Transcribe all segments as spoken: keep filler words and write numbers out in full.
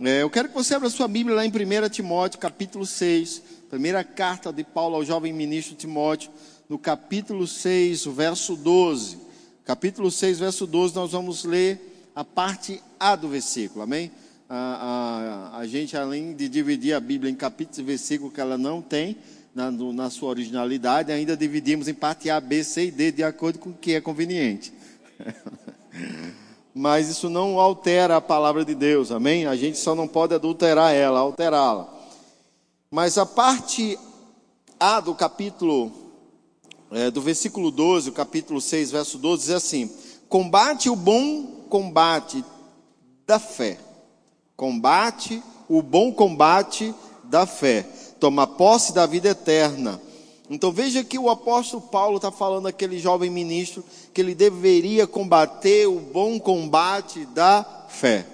É, eu quero que você abra sua Bíblia lá em primeiro Timóteo, capítulo seis. Primeira carta de Paulo ao jovem ministro Timóteo, no capítulo seis, verso doze. Capítulo seis, verso doze, nós vamos ler a parte A do versículo, amém? A, a, a gente, além de dividir a Bíblia em capítulos e versículo que ela não tem, na, no, na sua originalidade, ainda dividimos em parte A, B, C e D, de acordo com o que é conveniente. Mas isso não altera a palavra de Deus, amém? A gente só não pode adulterar ela, alterá-la. Mas a parte A do capítulo, é, do versículo doze, o capítulo seis, verso doze, diz assim: combate o bom combate da fé. Combate o bom combate da fé. Toma posse da vida eterna. Então veja que o apóstolo Paulo está falando àquele jovem ministro que ele deveria combater o bom combate da fé.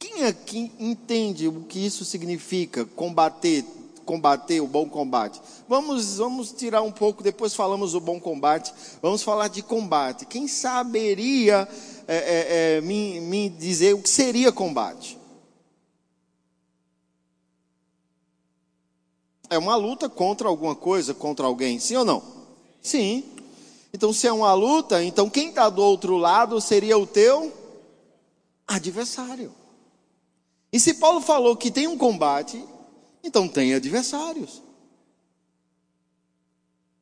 Quem aqui entende o que isso significa, combater, combater o bom combate? Vamos, vamos tirar um pouco, depois falamos do bom combate, vamos falar de combate. Quem saberia é, é, é, me, me dizer o que seria combate? É uma luta contra alguma coisa, contra alguém, sim ou não? Sim. Então se é uma luta, então quem está do outro lado seria o teu adversário. E se Paulo falou que tem um combate, então tem adversários.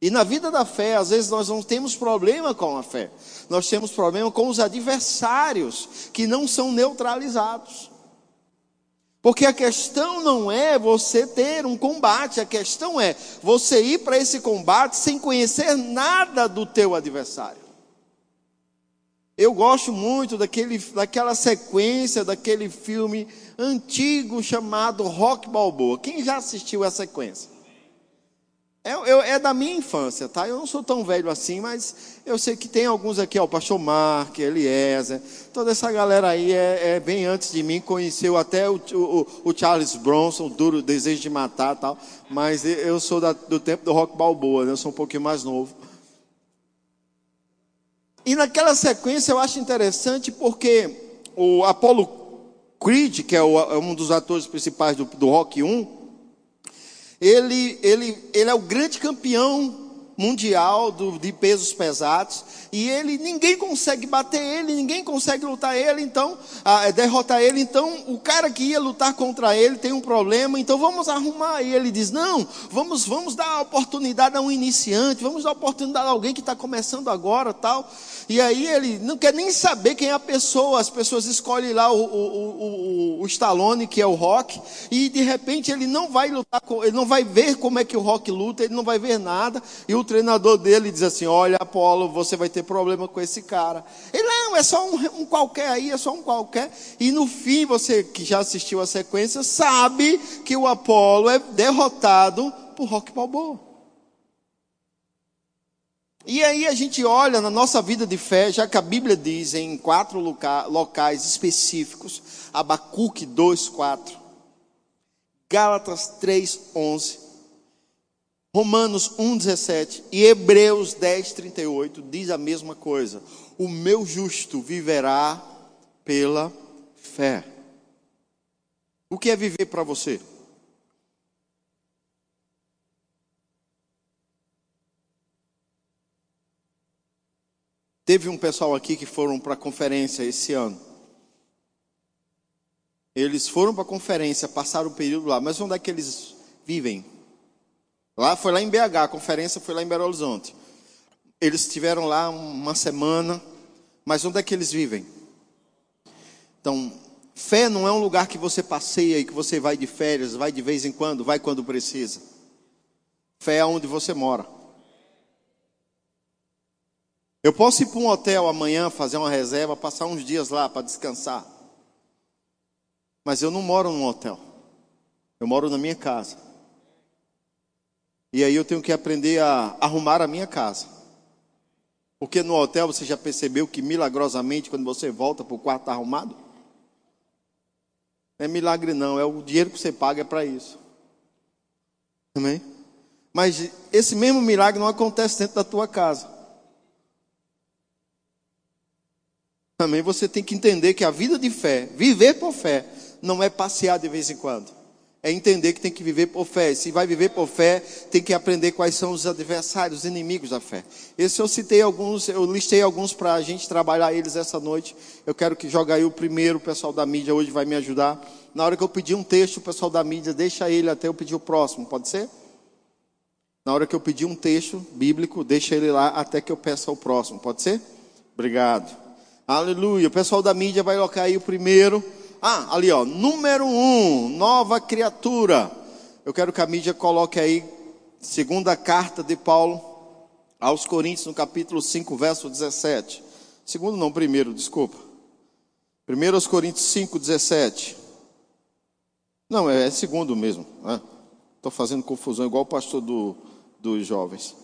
E na vida da fé, às vezes nós não temos problema com a fé. Nós temos problema com os adversários, que não são neutralizados. Porque a questão não é você ter um combate, a questão é você ir para esse combate sem conhecer nada do teu adversário. Eu gosto muito daquele, daquela sequência, daquele filme antigo chamado Rocky Balboa. Quem já assistiu essa sequência? É, eu, é da minha infância, tá? Eu não sou tão velho assim, mas eu sei que tem alguns aqui, ó, o pastor Mark, Eliezer, toda essa galera aí é, é bem antes de mim, conheceu até o, o, o Charles Bronson, o duro desejo de matar e tal, mas eu sou da, do tempo do Rock Balboa, né? Eu sou um pouquinho mais novo. E naquela sequência eu acho interessante porque o Apollo Creed, que é, o, é um dos atores principais do, do Rock um, ele, ele, ele é o grande campeão mundial do, de pesos pesados. E ele, ninguém consegue bater ele, ninguém consegue lutar ele, então, ah, derrotar ele. Então o cara que ia lutar contra ele tem um problema, então vamos arrumar. E ele diz, não, vamos, vamos dar oportunidade a um iniciante, vamos dar oportunidade a alguém que está começando agora, tal. E aí ele não quer nem saber quem é a pessoa. As pessoas escolhem lá o, o, o, o Stallone, que é o Rock. E de repente ele não vai lutar com, ele não vai ver como é que o Rock luta, ele não vai ver nada. E o treinador dele diz assim, olha Apolo, você vai ter problema com esse cara. Ele, não, é só um, um qualquer aí, é só um qualquer. E no fim, você que já assistiu a sequência, sabe que o Apolo é derrotado por Rocky Balboa. E aí a gente olha na nossa vida de fé, já que a Bíblia diz em quatro loca- locais específicos, Abacuque dois, quatro, Gálatas três, onze, Romanos um, dezessete e Hebreus dez, trinta e oito diz a mesma coisa. O meu justo viverá pela fé. O que é viver para você? Teve um pessoal aqui que foram para a conferência esse ano. Eles foram para a conferência, passaram o período lá. Mas onde é que eles vivem? Lá, foi lá em B H, a conferência foi lá em Belo Horizonte. Eles estiveram lá uma semana. Mas onde é que eles vivem? Então, fé não é um lugar que você passeia e que você vai de férias, vai de vez em quando, vai quando precisa. Fé é onde você mora. Eu posso ir para um hotel amanhã, fazer uma reserva, passar uns dias lá para descansar. Mas eu não moro num hotel. Eu moro na minha casa. E aí eu tenho que aprender a arrumar a minha casa. Porque no hotel você já percebeu que milagrosamente, quando você volta para o quarto, está arrumado? Não é milagre não, é o dinheiro que você paga é para isso. Amém? Mas esse mesmo milagre não acontece dentro da tua casa. Também você tem que entender que a vida de fé, viver por fé, não é passear de vez em quando. É entender que tem que viver por fé. E se vai viver por fé, tem que aprender quais são os adversários, os inimigos da fé. Esse eu citei alguns, eu listei alguns para a gente trabalhar eles essa noite. Eu quero que jogue aí o primeiro, o pessoal da mídia hoje vai me ajudar. Na hora que eu pedir um texto, o pessoal da mídia deixa ele até eu pedir o próximo, pode ser? Na hora que eu pedir um texto bíblico, deixa ele lá até que eu peça o próximo, pode ser? Obrigado. Aleluia. O pessoal da mídia vai colocar aí o primeiro. Ah, ali ó, número um, nova criatura. Eu quero que a mídia coloque aí, segunda carta de Paulo aos Coríntios, no capítulo cinco, verso dezessete. Segundo não, primeiro, desculpa. Primeiro aos Coríntios cinco, dezessete. Não, é, é segundo mesmo. Estou fazendo confusão, igual o pastor do, dos jovens.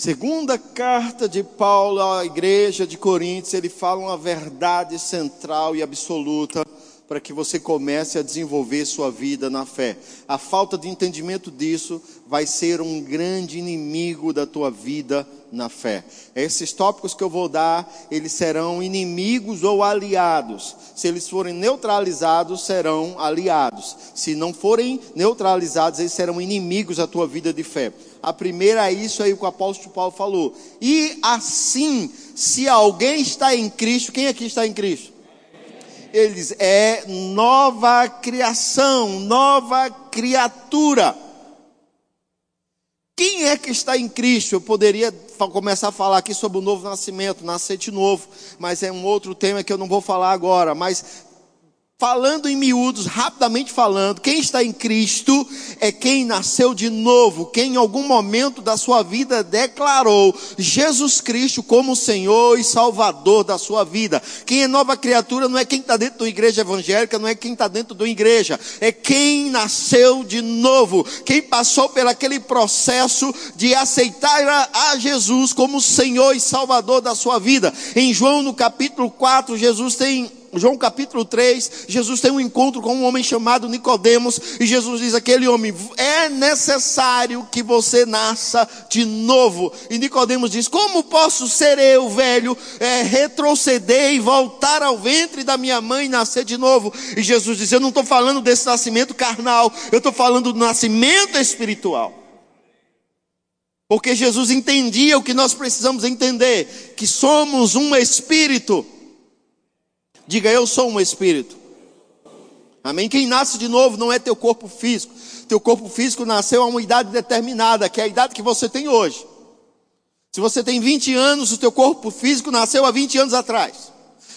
Segunda carta de Paulo à igreja de Coríntios, ele fala uma verdade central e absoluta para que você comece a desenvolver sua vida na fé. A falta de entendimento disso vai ser um grande inimigo da tua vida na fé. Esses tópicos que eu vou dar, eles serão inimigos ou aliados. Se eles forem neutralizados, serão aliados. Se não forem neutralizados, eles serão inimigos da tua vida de fé. A primeira é isso aí que o apóstolo Paulo falou. E assim, se alguém está em Cristo, quem aqui está em Cristo? Ele diz, é nova criação, nova criatura. Quem é que está em Cristo? Eu poderia começar a falar aqui sobre o novo nascimento, nascer de novo, mas é um outro tema que eu não vou falar agora, mas falando em miúdos, rapidamente falando, quem está em Cristo é quem nasceu de novo, quem em algum momento da sua vida declarou Jesus Cristo como Senhor e Salvador da sua vida. Quem é nova criatura não é quem está dentro de uma igreja evangélica, não é quem está dentro de uma igreja, é quem nasceu de novo, quem passou por aquele processo de aceitar a Jesus como Senhor e Salvador da sua vida. Em João no capítulo quatro, Jesus tem... João capítulo três, Jesus tem um encontro com um homem chamado Nicodemos, e Jesus diz àquele homem, é necessário que você nasça de novo. E Nicodemos diz, como posso ser eu velho, é, retroceder e voltar ao ventre da minha mãe e nascer de novo? E Jesus diz, eu não estou falando desse nascimento carnal, eu estou falando do nascimento espiritual. Porque Jesus entendia o que nós precisamos entender, que somos um espírito. Diga, eu sou um espírito. Amém? Quem nasce de novo não é teu corpo físico. Teu corpo físico nasceu a uma idade determinada, que é a idade que você tem hoje. Se você tem vinte anos, o teu corpo físico nasceu há vinte anos atrás.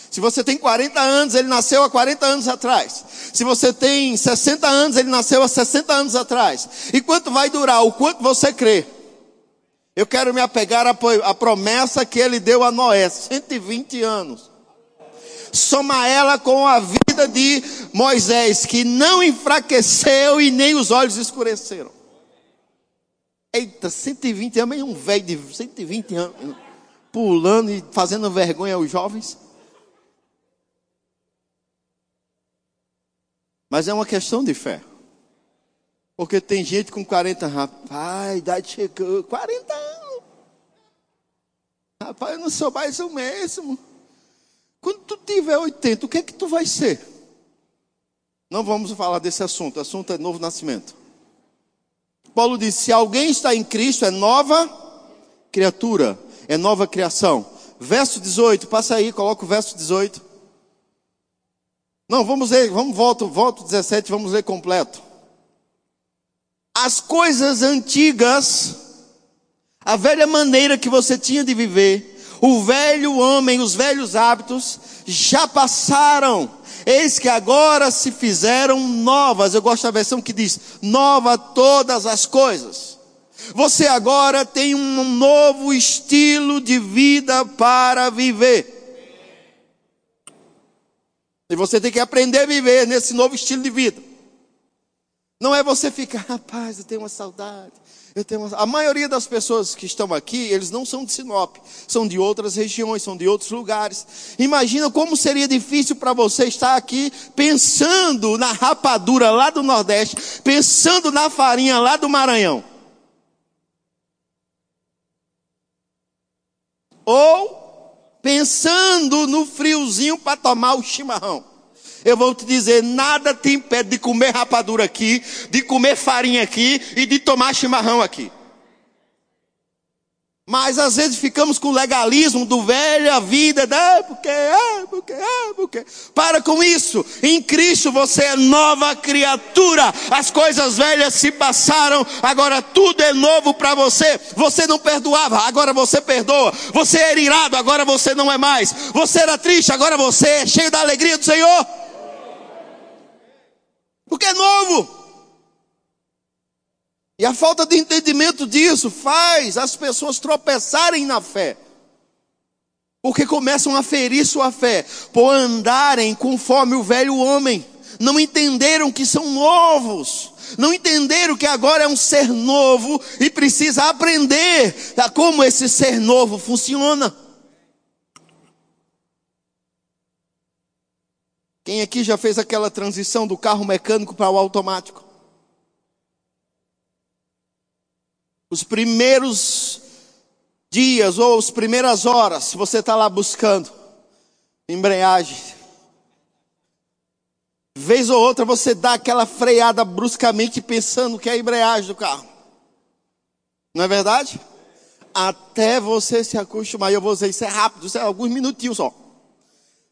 Se você tem quarenta anos, ele nasceu há quarenta anos atrás. Se você tem sessenta anos, ele nasceu há sessenta anos atrás. E quanto vai durar? O quanto você crê? Eu quero me apegar à promessa que ele deu a Noé, cento e vinte anos. Soma ela com a vida de Moisés, que não enfraqueceu e nem os olhos escureceram. Eita, cento e vinte anos, mas um velho de cento e vinte anos, pulando e fazendo vergonha aos jovens. Mas é uma questão de fé. Porque tem gente com quarenta, rapaz, a idade chegou, quarenta anos. Rapaz, eu não sou mais o mesmo. Quando tu tiver oitenta, o que é que tu vai ser? Não vamos falar desse assunto. O assunto é novo nascimento. Paulo diz, se alguém está em Cristo, é nova criatura. É nova criação. Verso dezoito, passa aí, coloca o verso dezoito. Não, vamos ler, vamos, volta, volta o dezessete, vamos ler completo. As coisas antigas, a velha maneira que você tinha de viver, o velho homem, os velhos hábitos já passaram. Eis que agora se fizeram novas. Eu gosto da versão que diz, nova todas as coisas. Você agora tem um novo estilo de vida para viver. E você tem que aprender a viver nesse novo estilo de vida. Não é você ficar, rapaz, eu tenho uma saudade. Eu tenho uma... A maioria das pessoas que estão aqui, eles não são de Sinop, são de outras regiões, são de outros lugares. Imagina como seria difícil para você estar aqui pensando na rapadura lá do Nordeste, pensando na farinha lá do Maranhão. Ou pensando no friozinho para tomar o chimarrão. Eu vou te dizer, nada te impede de comer rapadura aqui, de comer farinha aqui e de tomar chimarrão aqui. Mas às vezes ficamos com o legalismo do velho, a vida, ah, porque, ah, porque, ah, porque. Para com isso, em Cristo você é nova criatura. As coisas velhas se passaram, agora tudo é novo para você. Você não perdoava, agora você perdoa. Você era irado, agora você não é mais. Você era triste, agora você é cheio da alegria do Senhor. Porque é novo. E a falta de entendimento disso faz as pessoas tropeçarem na fé. Porque começam a ferir sua fé por andarem conforme o velho homem. Não entenderam que são novos. Não entenderam que agora é um ser novo e precisa aprender como esse ser novo funciona. Quem aqui já fez aquela transição do carro mecânico para o automático? Os primeiros dias ou as primeiras horas, você está lá buscando embreagem. Vez ou outra você dá aquela freada bruscamente pensando que é a embreagem do carro. Não é verdade? Até você se acostumar. E eu vou dizer, isso é rápido, isso é alguns minutinhos só.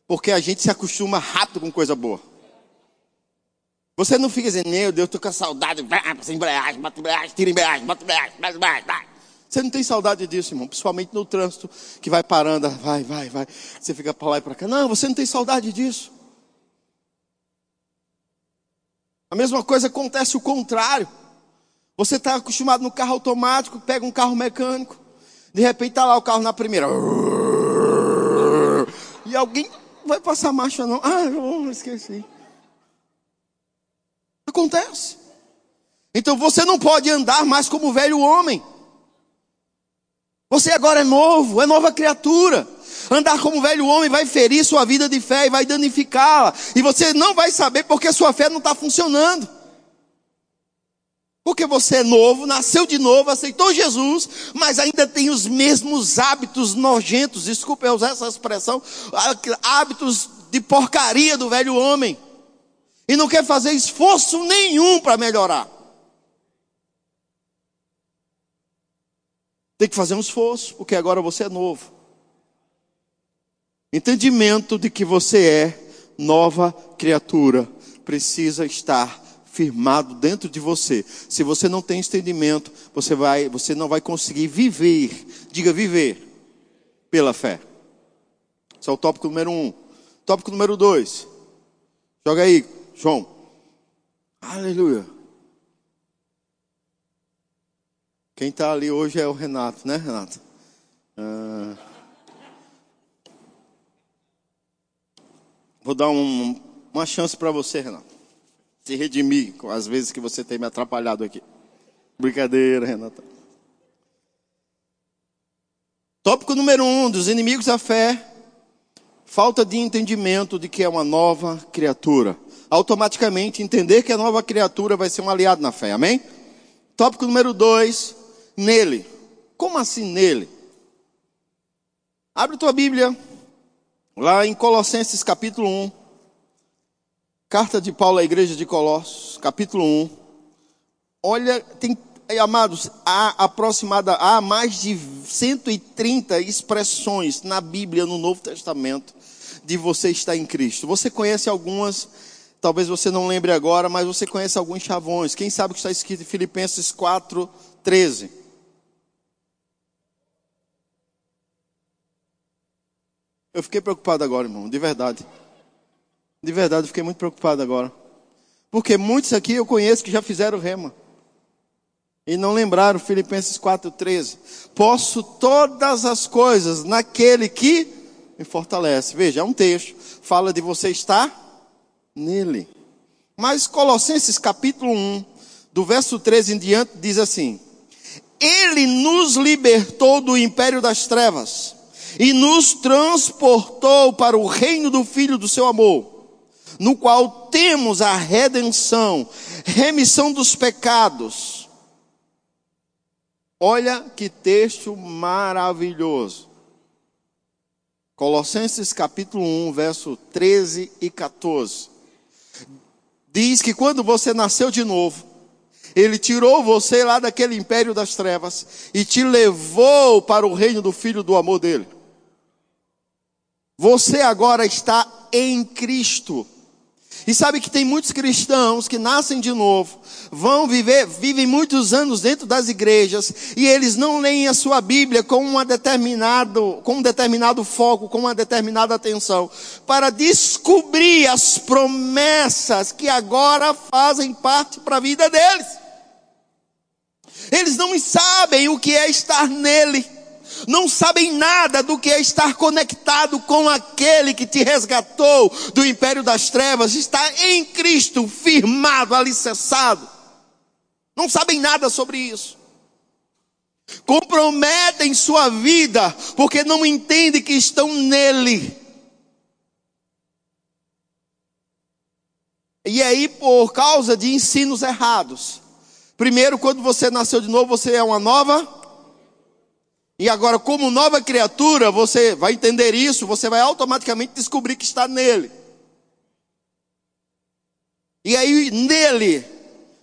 Porque a gente se acostuma rápido com coisa boa. Você não fica dizendo, meu Deus, estou com a saudade, embreagem, bota embreagem, tira embreagem, bota embreagem, bota embreagem, vai. Você não tem saudade disso, irmão, principalmente no trânsito, que vai parando, vai, vai, vai. Você fica para lá e para cá. Não, você não tem saudade disso. A mesma coisa acontece o contrário. Você está acostumado no carro automático, pega um carro mecânico, de repente está lá o carro na primeira. E alguém vai passar marcha não. Ah, eu esqueci. Acontece. Então você não pode andar mais como velho homem. Você agora é novo, é nova criatura. Andar como velho homem vai ferir sua vida de fé e vai danificá-la. E você não vai saber porque sua fé não está funcionando. Porque você é novo, nasceu de novo, aceitou Jesus, mas ainda tem os mesmos hábitos nojentos. Desculpa eu usar essa expressão. Hábitos de porcaria do velho homem. E não quer fazer esforço nenhum para melhorar. Tem que fazer um esforço, porque agora você é novo. Entendimento de que você é nova criatura precisa estar firmado dentro de você. Se você não tem entendimento, você vai, você não vai conseguir viver. Diga viver pela fé. Esse é o tópico número um. Tópico número dois. Joga aí. João, aleluia. Quem está ali hoje é o Renato, né, Renato? Ah, vou dar um, uma chance para você, Renato. Se redimir com as vezes que você tem me atrapalhado aqui. Brincadeira, Renata. Tópico número um, dos inimigos da fé. Falta de entendimento de que é uma nova criatura. Automaticamente entender que a nova criatura vai ser um aliado na fé, amém? Tópico número dois, nele. Como assim nele? Abre tua Bíblia, lá em Colossenses capítulo um, carta de Paulo à igreja de Colossos, capítulo um. Olha, tem, amados, há aproximada, há mais de cento e trinta expressões na Bíblia, no Novo Testamento, de você estar em Cristo. Você conhece algumas. Talvez você não lembre agora, mas você conhece alguns chavões. Quem sabe o que está escrito em Filipenses quatro, treze? Eu fiquei preocupado agora, irmão, de verdade. De verdade, eu fiquei muito preocupado agora. Porque muitos aqui eu conheço que já fizeram rema. E não lembraram Filipenses quatro, treze. Posso todas as coisas naquele que me fortalece. Veja, é um texto. Fala de você estar nele. Mas Colossenses capítulo um, do verso treze em diante, diz assim: Ele nos libertou do império das trevas e nos transportou para o reino do Filho do seu amor, no qual temos a redenção, remissão dos pecados. Olha que texto maravilhoso. Colossenses capítulo um, verso treze e quatorze. Diz que quando você nasceu de novo, Ele tirou você lá daquele império das trevas e te levou para o reino do Filho do amor dele. Você agora está em Cristo. E sabe que tem muitos cristãos que nascem de novo, vão viver, vivem muitos anos dentro das igrejas e eles não leem a sua Bíblia com, uma determinado, com um determinado foco, com uma determinada atenção, para descobrir as promessas que agora fazem parte para a vida deles. Eles não sabem o que é estar nele, não sabem nada do que é estar conectado com aquele que te resgatou do império das trevas, está em Cristo, firmado, alicerçado. Não sabem nada sobre isso. Comprometem sua vida, porque não entendem que estão nele. E aí, por causa de ensinos errados. Primeiro, quando você nasceu de novo, você é uma nova... E agora, como nova criatura, você vai entender isso, você vai automaticamente descobrir que está nele. E aí, nele,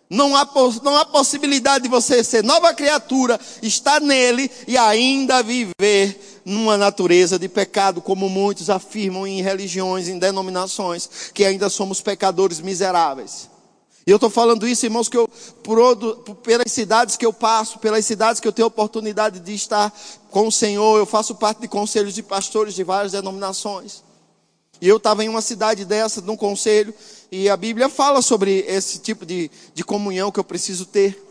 não há, não há possibilidade de você ser nova criatura, estar nele e ainda viver numa natureza de pecado, como muitos afirmam em religiões, em denominações, que ainda somos pecadores miseráveis. E eu estou falando isso, irmãos, que eu, por, pelas cidades que eu passo, pelas cidades que eu tenho oportunidade de estar com o Senhor. Eu faço parte de conselhos de pastores de várias denominações. E eu estava em uma cidade dessa, num conselho, e a Bíblia fala sobre esse tipo de, de comunhão que eu preciso ter.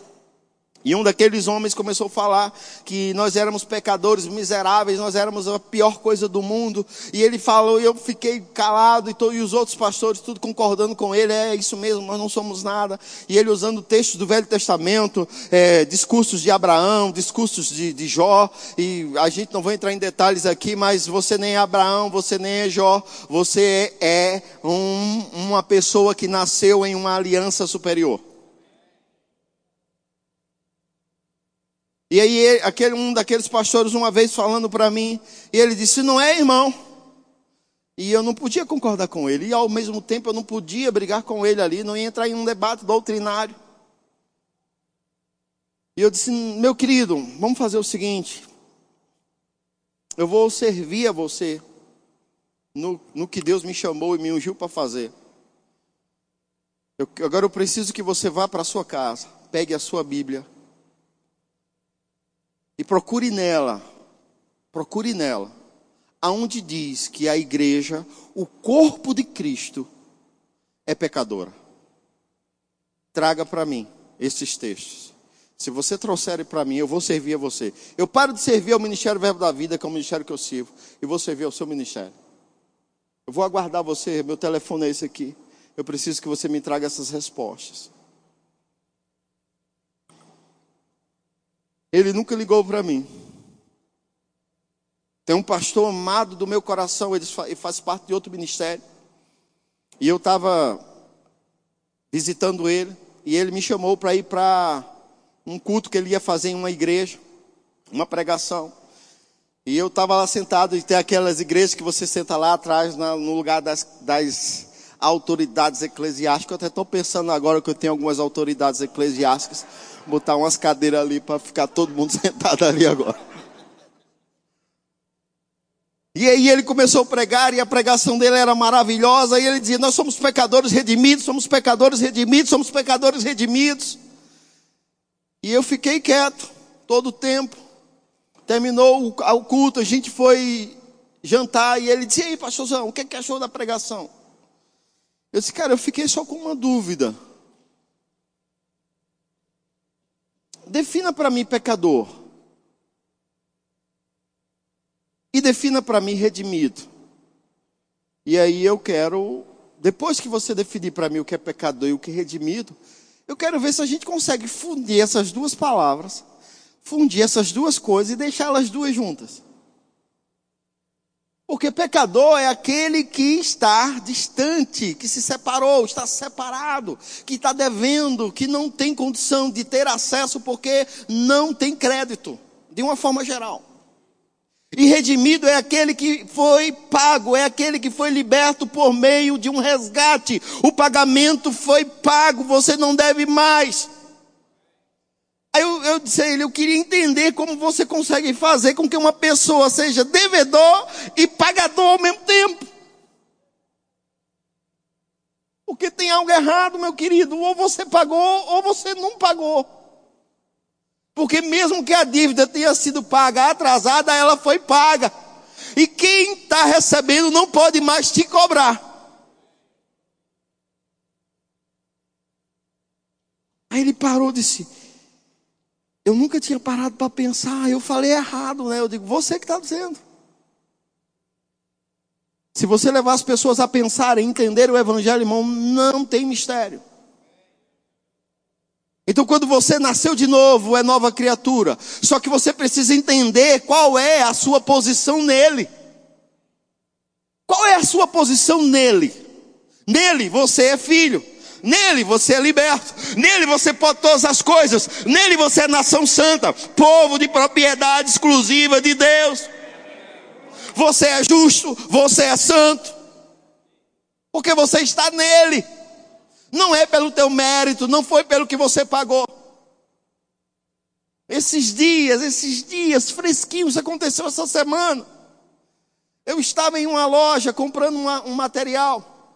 E um daqueles homens começou a falar que nós éramos pecadores miseráveis, nós éramos a pior coisa do mundo. E ele falou, e eu fiquei calado, e, to, e os outros pastores tudo concordando com ele. É isso mesmo, nós não somos nada. E ele usando textos do Velho Testamento, é, discursos de Abraão, discursos de, de Jó. E a gente não vai entrar em detalhes aqui, mas você nem é Abraão, você nem é Jó. Você é um, uma pessoa que nasceu em uma aliança superior. E aí aquele, um daqueles pastores uma vez falando para mim, e ele disse, não é irmão. E eu não podia concordar com ele, e ao mesmo tempo eu não podia brigar com ele ali, não ia entrar em um debate doutrinário. E eu disse, meu querido, vamos fazer o seguinte, eu vou servir a você no, no que Deus me chamou e me ungiu para fazer. Eu, agora eu preciso que você vá para a sua casa, pegue a sua Bíblia, e procure nela, procure nela, aonde diz que a igreja, o corpo de Cristo, é pecadora. Traga para mim esses textos. Se você trouxer para mim, eu vou servir a você. Eu paro de servir ao Ministério Verbo da Vida, que é o ministério que eu sirvo, e vou servir ao seu ministério. Eu vou aguardar você, meu telefone é esse aqui. Eu preciso que você me traga essas respostas. Ele nunca ligou para mim. Tem um pastor amado do meu coração, ele faz parte de outro ministério. E eu estava visitando ele, e ele me chamou para ir para um culto que ele ia fazer em uma igreja, uma pregação. E eu estava lá sentado, e tem aquelas igrejas que você senta lá atrás, no lugar das, das autoridades eclesiásticas. Eu até estou pensando agora que eu tenho algumas autoridades eclesiásticas. Botar umas cadeiras ali para ficar todo mundo sentado ali agora. E aí ele começou a pregar e a pregação dele era maravilhosa. E ele dizia, nós somos pecadores redimidos, somos pecadores redimidos, somos pecadores redimidos. E eu fiquei quieto todo o tempo. Terminou o culto, a gente foi jantar e ele disse, ei pastorzão, o que é que achou da pregação? Eu disse, cara, eu fiquei só com uma dúvida. Defina para mim pecador. E defina para mim redimido. E aí eu quero, depois que você definir para mim o que é pecador e o que é redimido, eu quero ver se a gente consegue fundir essas duas palavras, fundir essas duas coisas e deixá-las duas juntas. Porque pecador é aquele que está distante, que se separou, está separado, que está devendo, que não tem condição de ter acesso porque não tem crédito, de uma forma geral. E redimido é aquele que foi pago, é aquele que foi liberto por meio de um resgate. O pagamento foi pago, você não deve mais. Aí eu, eu disse a ele, eu queria entender como você consegue fazer com que uma pessoa seja devedor e pagador ao mesmo tempo. Porque tem algo errado, meu querido, ou você pagou ou você não pagou. Porque mesmo que a dívida tenha sido paga atrasada, ela foi paga. E quem está recebendo não pode mais te cobrar. Aí ele parou e disse, eu nunca tinha parado para pensar, eu falei errado, né? Eu digo, você que está dizendo. Se você levar as pessoas a pensarem, entender o evangelho, irmão, não tem mistério. Então quando você nasceu de novo, é nova criatura. Só que você precisa entender qual é a sua posição nele. Qual é a sua posição nele? Nele você é filho. Nele você é liberto. Nele você pode todas as coisas. Nele você é nação santa. Povo de propriedade exclusiva de Deus. Você é justo, você é santo. Porque você está nele. Não é pelo teu mérito, não foi pelo que você pagou. Esses dias, esses dias fresquinhos, aconteceu essa semana. Eu estava em uma loja comprando uma, um material.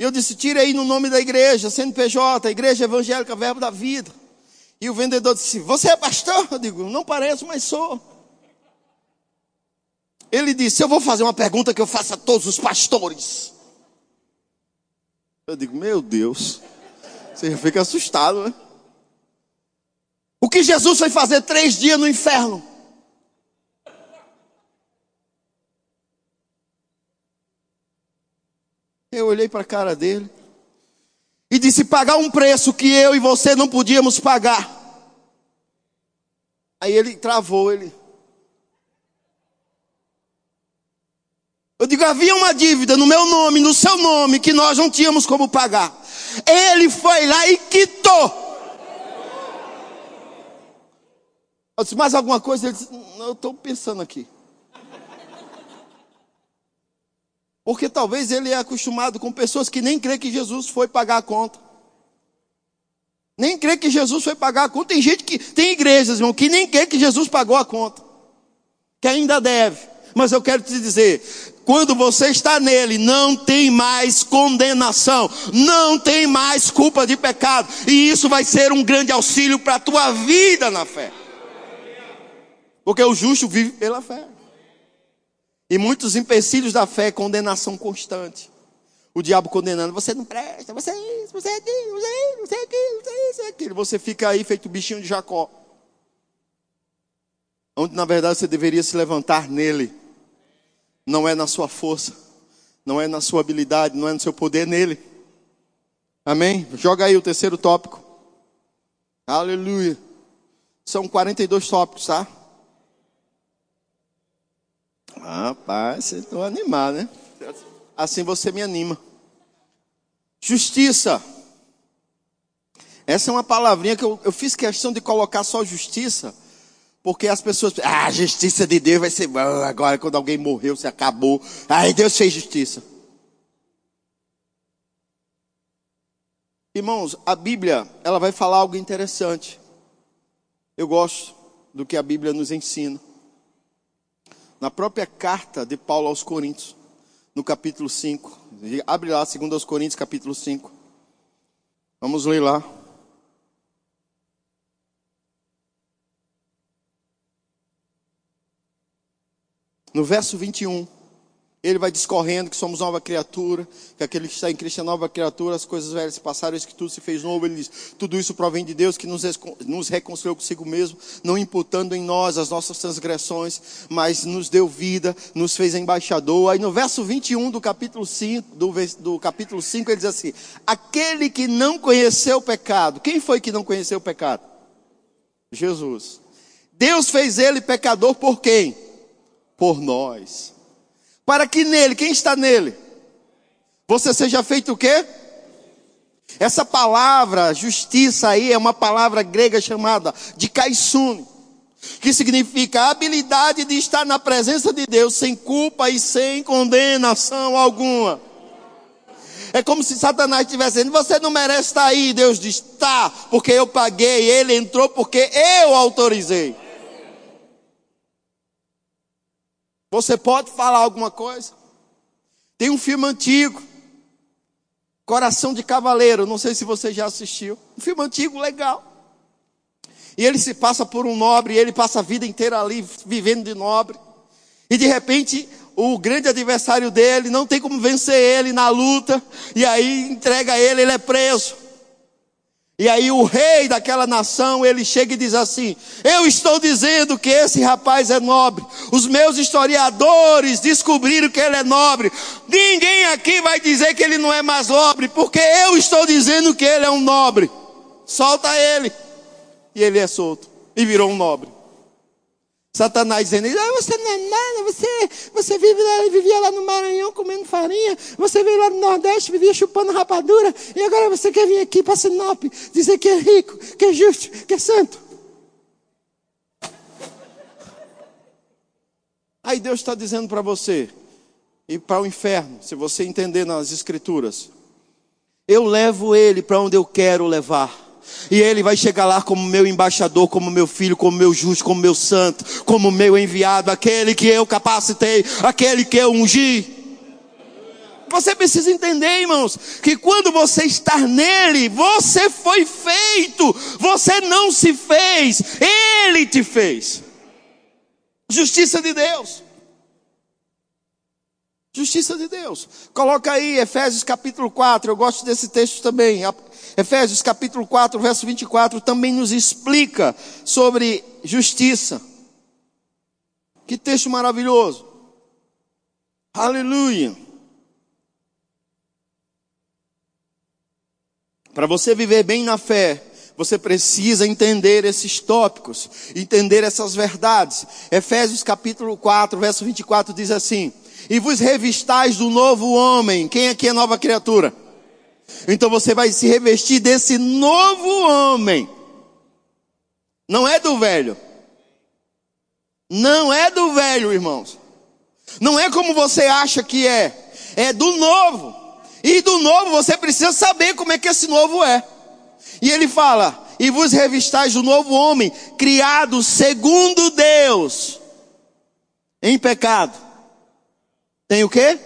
Eu disse, tira aí no nome da igreja, C N P J, Igreja Evangélica, Verbo da Vida. E o vendedor disse, você é pastor? Eu digo, não pareço, mas sou. Ele disse, eu vou fazer uma pergunta que eu faço a todos os pastores. Eu digo, meu Deus, você já fica assustado, né? O que Jesus foi fazer três dias no inferno? Eu olhei para a cara dele e disse, pagar um preço que eu e você não podíamos pagar. Aí ele travou, ele... Eu digo, havia uma dívida no meu nome, no seu nome, que nós não tínhamos como pagar. Ele foi lá e quitou. Eu disse, mais alguma coisa? Ele disse, não, eu estou pensando aqui. Porque talvez ele é acostumado com pessoas que nem crê que Jesus foi pagar a conta. Nem crê que Jesus foi pagar a conta. Tem gente que, tem igrejas, irmão, que nem crê que Jesus pagou a conta. Que ainda deve. Mas eu quero te dizer, quando você está nele, não tem mais condenação, não tem mais culpa de pecado. E isso vai ser um grande auxílio para a tua vida na fé. Porque o justo vive pela fé. E muitos empecilhos da fé é condenação constante. O diabo condenando, você não presta, você é isso, você é aquilo, você é isso, você é aquilo, você é isso, você é aquilo. Você fica aí feito bichinho de Jacó. Onde na verdade você deveria se levantar nele. Não é na sua força, não é na sua habilidade, não é no seu poder, nele. Amém? Joga aí o terceiro tópico. Aleluia. São quarenta e dois tópicos, tá? Rapaz, vocês estão animados, né? Assim você me anima. Justiça. Essa é uma palavrinha que eu, eu fiz questão de colocar só justiça. Porque as pessoas... Ah, a justiça de Deus vai ser... Agora, quando alguém morreu, se acabou. Aí Deus fez justiça. Irmãos, a Bíblia, ela vai falar algo interessante. Eu gosto do que a Bíblia nos ensina. Na própria carta de Paulo aos Coríntios, no capítulo cinco. Abre lá, dois Coríntios, capítulo cinco. Vamos ler lá. No verso vinte e um, ele vai discorrendo que somos nova criatura, que aquele que está em Cristo é nova criatura, as coisas velhas se passaram, isso que tudo se fez novo. Ele diz, tudo isso provém de Deus, que nos, nos reconciliou consigo mesmo, não imputando em nós as nossas transgressões, mas nos deu vida, nos fez embaixador. Aí no verso vinte e um do capítulo cinco, do, do capítulo cinco, ele diz assim, aquele que não conheceu o pecado, quem foi que não conheceu o pecado? Jesus. Deus fez ele pecador por quem? Por nós, para que nele, quem está nele? Você seja feito o quê? Essa palavra justiça aí é uma palavra grega chamada dikaisune, que significa a habilidade de estar na presença de Deus sem culpa e sem condenação alguma. É como se Satanás estivesse dizendo: você não merece estar aí. Deus diz: tá, porque eu paguei, ele entrou porque eu autorizei. Você pode falar alguma coisa? Tem um filme antigo, Coração de Cavaleiro, não sei se você já assistiu. Um filme antigo, legal. E ele se passa por um nobre, e ele passa a vida inteira ali, vivendo de nobre. E de repente, o grande adversário dele não tem como vencer ele na luta. E aí entrega ele, ele é preso. E aí o rei daquela nação, ele chega e diz assim: eu estou dizendo que esse rapaz é nobre. Os meus historiadores descobriram que ele é nobre. Ninguém aqui vai dizer que ele não é mais nobre, porque eu estou dizendo que ele é um nobre. Solta ele. E ele é solto. E virou um nobre. Satanás dizendo: ah, você não é nada, você, você vive lá, vivia lá no Maranhão comendo farinha, você veio lá no Nordeste, vivia chupando rapadura, e agora você quer vir aqui para Sinop dizer que é rico, que é justo, que é santo. Aí Deus está dizendo para você ir para o inferno, se você entender nas Escrituras. Eu levo ele para onde eu quero levar. E ele vai chegar lá como meu embaixador, como meu filho, como meu justo, como meu santo, como meu enviado, aquele que eu capacitei, aquele que eu ungi. Você precisa entender, irmãos, que quando você está nele, você foi feito, você não se fez, ele te fez. Justiça de Deus. Justiça de Deus. Coloca aí Efésios capítulo quatro, eu gosto desse texto também. Efésios capítulo quatro, verso vinte e quatro também nos explica sobre justiça. Que texto maravilhoso. Aleluia. Para você viver bem na fé, você precisa entender esses tópicos, entender essas verdades. Efésios capítulo quatro, verso vinte e quatro diz assim: e vos revistais do novo homem. Quem aqui é nova criatura? Então você vai se revestir desse novo homem. Não é do velho. Não é do velho, irmãos. Não é como você acha que é. É do novo. E do novo você precisa saber como é que esse novo é. E ele fala: e vos revistais do novo homem, criado segundo Deus, em pecado. Tem o quê?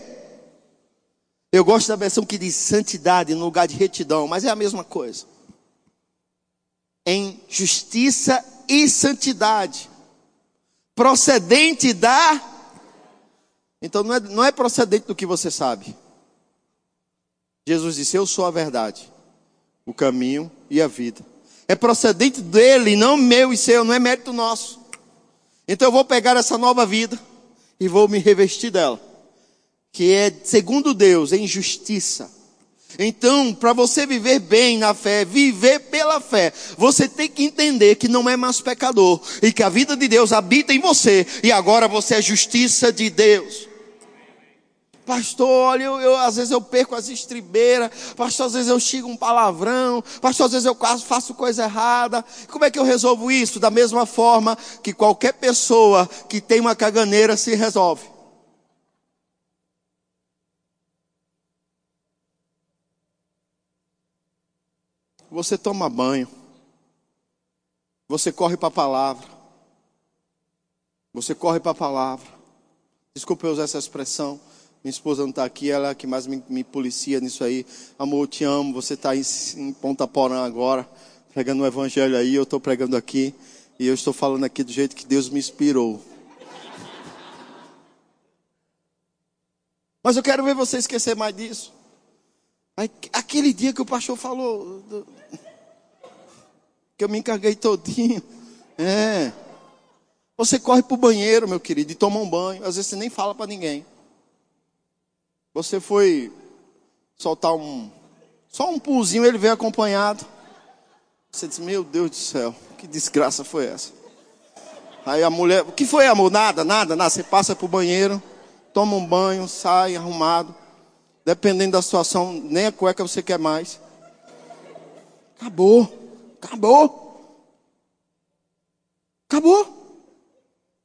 Eu gosto da versão que diz santidade no lugar de retidão, mas é a mesma coisa. Em justiça e santidade. Procedente da... Então não é, não é procedente do que você sabe. Jesus disse: eu sou a verdade, o caminho e a vida. É procedente dele, não meu e seu, não é mérito nosso. Então eu vou pegar essa nova vida e vou me revestir dela, que é segundo Deus, em justiça. Então, para você viver bem na fé, viver pela fé, você tem que entender que não é mais pecador, e que a vida de Deus habita em você, e agora você é justiça de Deus. Pastor, olha, eu, eu, às vezes eu perco as estribeiras, pastor, às vezes eu xingo um palavrão, pastor, às vezes eu faço coisa errada. Como é que eu resolvo isso? Da mesma forma que qualquer pessoa que tem uma caganeira se resolve. Você toma banho, você corre para a palavra, você corre para a palavra. Desculpa eu usar essa expressão, minha esposa não está aqui, ela é a que mais me, me policia nisso aí. Amor, eu te amo, você está em, em Ponta Porã agora, pregando o evangelho aí, eu estou pregando aqui, e eu estou falando aqui do jeito que Deus me inspirou. Mas eu quero ver você esquecer mais disso. Aquele dia que o pastor falou do... que eu me encarguei todinho, é. Você corre para o banheiro, meu querido, e toma um banho. Às vezes você nem fala para ninguém. Você foi soltar um só um pulzinho, ele veio acompanhado. Você diz: meu Deus do céu, que desgraça foi essa? Aí a mulher: o que foi, amor? Nada, nada, nada. Você passa para o banheiro, toma um banho, sai arrumado. Dependendo da situação, nem a cueca você quer mais. Acabou. Acabou. Acabou.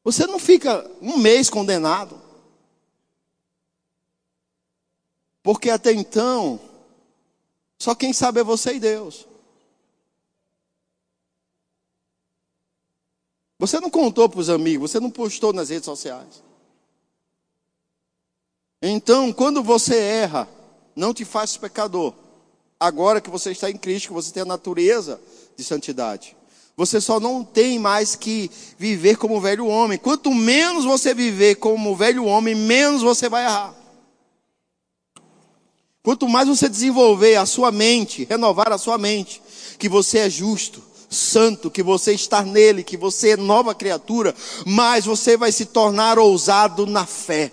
Você não fica um mês condenado. Porque até então, só quem sabe é você e Deus. Você não contou para os amigos, você não postou nas redes sociais. Então, quando você erra, não te faz pecador. Agora que você está em Cristo, que você tem a natureza de santidade. Você só não tem mais que viver como o velho homem. Quanto menos você viver como o velho homem, menos você vai errar. Quanto mais você desenvolver a sua mente, renovar a sua mente, que você é justo, santo, que você está nele, que você é nova criatura, mais você vai se tornar ousado na fé.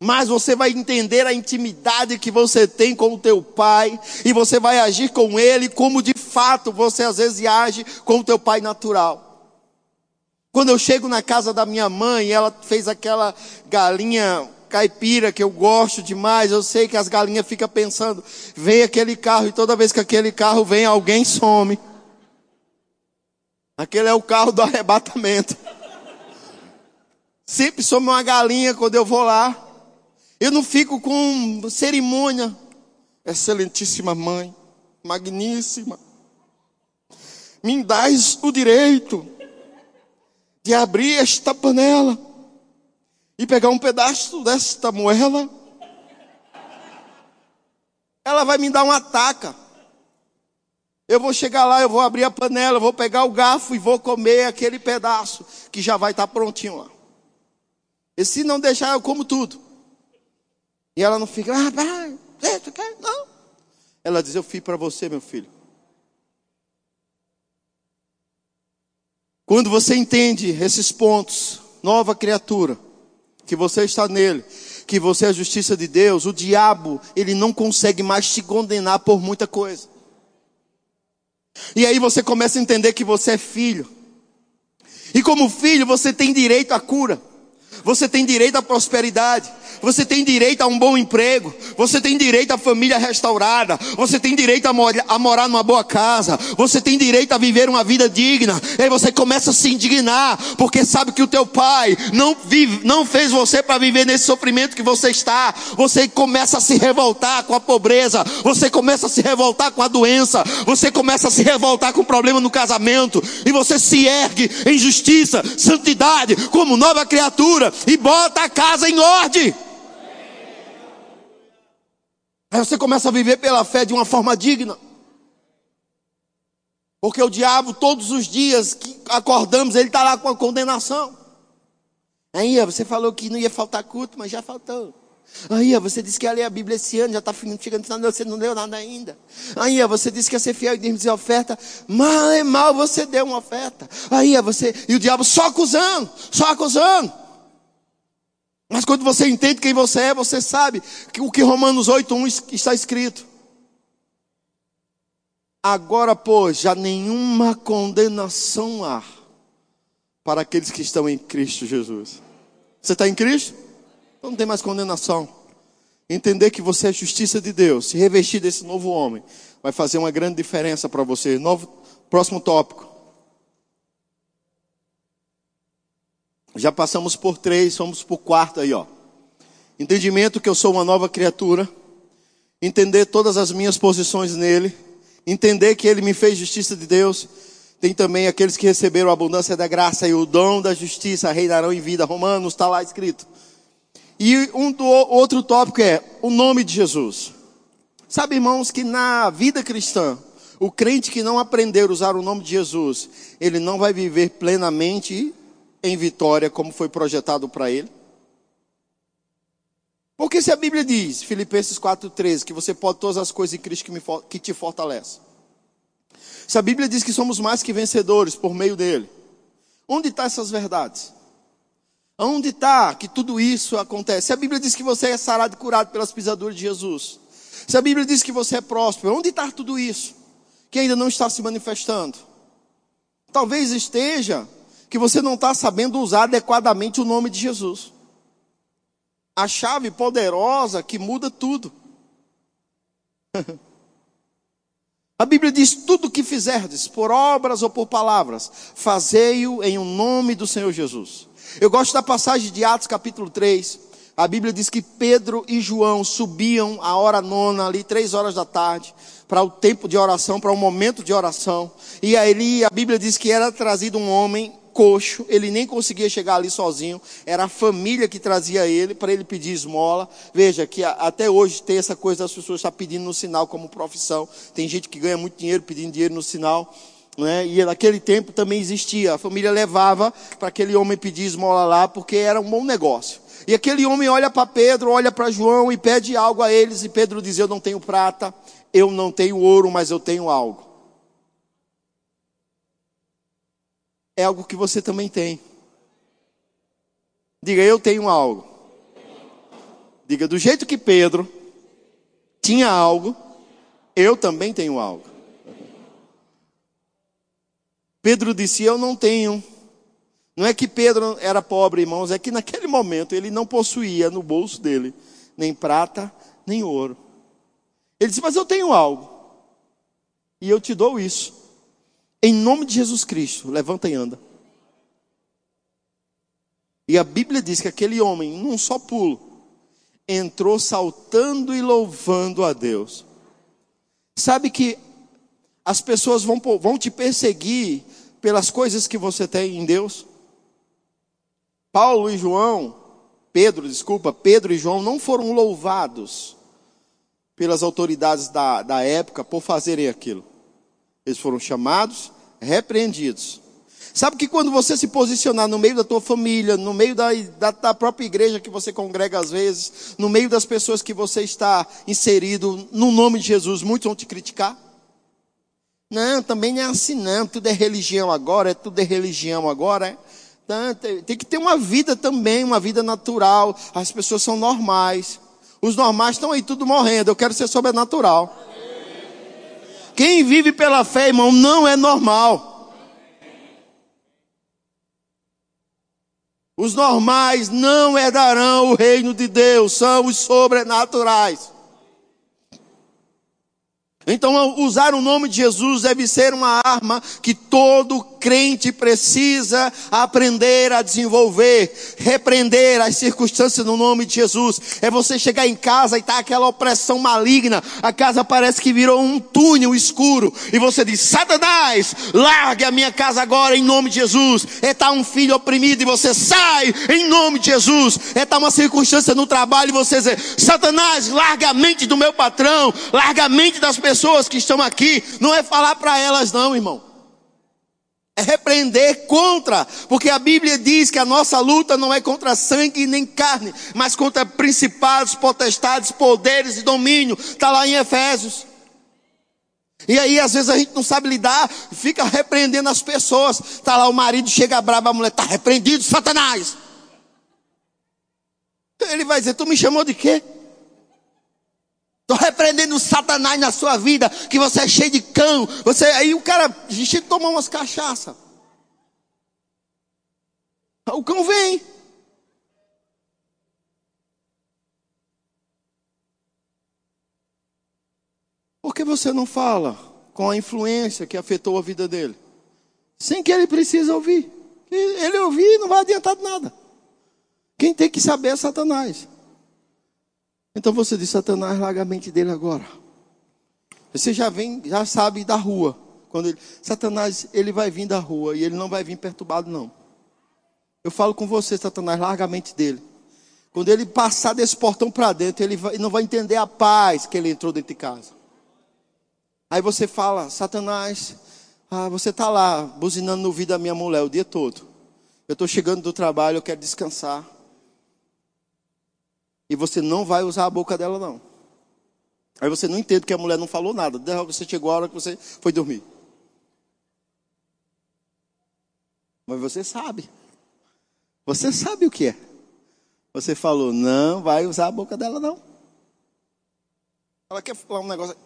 Mas você vai entender a intimidade que você tem com o teu pai. E você vai agir com ele como de fato você às vezes age com o teu pai natural. Quando eu chego na casa da minha mãe, ela fez aquela galinha caipira que eu gosto demais. Eu sei que as galinhas ficam pensando, vem aquele carro. E toda vez que aquele carro vem, alguém some. Aquele é o carro do arrebatamento. Sempre some uma galinha quando eu vou lá. Eu não fico com cerimônia. Excelentíssima mãe, magníssima, me dás o direito de abrir esta panela e pegar um pedaço desta moela. Ela vai me dar uma taca. Eu vou chegar lá, eu vou abrir a panela, eu vou pegar o garfo e vou comer aquele pedaço que já vai estar prontinho lá. E se não deixar, eu como tudo. E ela não fica, ah, pai, tu quer? Não. Ela diz, eu fiz para você, meu filho. Quando você entende esses pontos, nova criatura, que você está nele, que você é a justiça de Deus, o diabo, ele não consegue mais te condenar por muita coisa. E aí você começa a entender que você é filho. E como filho, você tem direito à cura. Você tem direito à prosperidade. Você tem direito a um bom emprego. Você tem direito à família restaurada. Você tem direito a, mor- a morar numa boa casa. Você tem direito a viver uma vida digna. E aí você começa a se indignar, porque sabe que o teu pai não, vive, não fez você para viver nesse sofrimento que você está. Você começa a se revoltar com a pobreza. Você começa a se revoltar com a doença. Você começa a se revoltar com o problema no casamento. E você se ergue em justiça, santidade, como nova criatura, e bota a casa em ordem. Aí você começa a viver pela fé de uma forma digna. Porque o diabo, todos os dias que acordamos, ele está lá com a condenação. Aí você falou que não ia faltar culto, mas já faltou. Aí você disse que ia ler a Bíblia esse ano, já está chegando, você não leu nada ainda. Aí você disse que ia ser fiel e dizer oferta, mal é mal você deu uma oferta. Aí você, e o diabo só acusando, só acusando. Mas quando você entende quem você é, você sabe que o que Romanos oito, um está escrito. Agora, pois, já nenhuma condenação há para aqueles que estão em Cristo Jesus. Você está em Cristo? Então não tem mais condenação. Entender que você é a justiça de Deus, se revestir desse novo homem, vai fazer uma grande diferença para você. Novo, próximo tópico. Já passamos por três, vamos por quarto aí, ó. Entendimento que eu sou uma nova criatura. Entender todas as minhas posições nele. Entender que ele me fez justiça de Deus. Tem também aqueles que receberam a abundância da graça e o dom da justiça, reinarão em vida. Romanos, está lá escrito. E um do outro tópico é o nome de Jesus. Sabe, irmãos, que na vida cristã, o crente que não aprender a usar o nome de Jesus, ele não vai viver plenamente em vitória, como foi projetado para ele. Porque se a Bíblia diz, Filipenses quatro, treze, que você pode todas as coisas em Cristo que, me, que te fortalece. Se a Bíblia diz que somos mais que vencedores por meio dele. Onde está essas verdades? Onde está que tudo isso acontece? Se a Bíblia diz que você é sarado e curado pelas pisaduras de Jesus. Se a Bíblia diz que você é próspero. Onde está tudo isso? Que ainda não está se manifestando. Talvez esteja que você não está sabendo usar adequadamente o nome de Jesus. A chave poderosa que muda tudo. A Bíblia diz, tudo o que fizerdes, por obras ou por palavras, fazei-o em um nome do Senhor Jesus. Eu gosto da passagem de Atos capítulo três. A Bíblia diz que Pedro e João subiam à hora nona, ali três horas da tarde, para o tempo de oração, para o momento de oração. E aí a Bíblia diz que era trazido um homem coxo, ele nem conseguia chegar ali sozinho, era a família que trazia ele, para ele pedir esmola. Veja que até hoje tem essa coisa das pessoas estar pedindo no sinal como profissão. Tem gente que ganha muito dinheiro pedindo dinheiro no sinal, né? E naquele tempo também existia, a família levava para aquele homem pedir esmola lá, porque era um bom negócio. E aquele homem olha para Pedro, olha para João e pede algo a eles, e Pedro diz, eu não tenho prata, eu não tenho ouro, mas eu tenho algo. É algo que você também tem. Diga, eu tenho algo. Diga, do jeito que Pedro tinha algo, eu também tenho algo. Pedro disse, eu não tenho. Não é que Pedro era pobre, irmãos, é que naquele momento ele não possuía no bolso dele nem prata, nem ouro. Ele disse, mas eu tenho algo. E eu te dou isso. Em nome de Jesus Cristo, levanta e anda. E a Bíblia diz que aquele homem, num só pulo, entrou saltando e louvando a Deus. Sabe que as pessoas vão, vão te perseguir pelas coisas que você tem em Deus? Paulo e João, Pedro, desculpa, Pedro e João não foram louvados pelas autoridades da, da época por fazerem aquilo. Eles foram chamados, repreendidos. Sabe que quando você se posicionar no meio da tua família, no meio da, da, da própria igreja que você congrega às vezes, no meio das pessoas que você está inserido, no nome de Jesus, muitos vão te criticar. Não, também não é assim não, tudo é religião agora, é tudo é religião agora. É. Então, tem, tem que ter uma vida também, uma vida natural. As pessoas são normais. Os normais estão aí tudo morrendo, eu quero ser sobrenatural. Quem vive pela fé, irmão, não é normal. Os normais não herdarão o reino de Deus, são os sobrenaturais. Então, usar o nome de Jesus deve ser uma arma que todo crente precisa aprender a desenvolver, repreender as circunstâncias no nome de Jesus. É você chegar em casa e tá aquela opressão maligna, a casa parece que virou um túnel escuro, e você diz, Satanás, largue a minha casa agora em nome de Jesus. É tá um filho oprimido e você sai em nome de Jesus. É tá uma circunstância no trabalho e você diz, Satanás, larga a mente do meu patrão, larga a mente das pessoas. Pessoas que estão aqui, não é falar para elas não, irmão, é repreender contra, porque a Bíblia diz que a nossa luta não é contra sangue nem carne, mas contra principados, potestades, poderes e domínio, está lá em Efésios. E aí às vezes a gente não sabe lidar, fica repreendendo as pessoas, está lá o marido, chega bravo, a mulher, está repreendido, Satanás. Ele vai dizer, tu me chamou de quê? Estou repreendendo o Satanás na sua vida, que você é cheio de cão. Você... Aí o cara, a gente toma umas cachaças. O cão vem. Por que você não fala com a influência que afetou a vida dele? Sem que ele precise ouvir. Ele ouvir não vai adiantar de nada. Quem tem que saber é Satanás. Então você diz, Satanás, larga a mente dele agora. Você já vem, já sabe da rua. Quando ele, Satanás, ele vai vir da rua e ele não vai vir perturbado, não. Eu falo com você, Satanás, larga a mente dele. Quando ele passar desse portão para dentro, ele, vai, ele não vai entender a paz que ele entrou dentro de casa. Aí você fala, Satanás, ah, você está lá buzinando no ouvido da minha mulher o dia todo. Eu estou chegando do trabalho, eu quero descansar. E você não vai usar a boca dela, não. Aí você não entende que a mulher não falou nada. Você chegou a hora que você foi dormir. Mas você sabe. Você sabe o que é. Você falou, não vai usar a boca dela, não. Ela quer falar um negócio.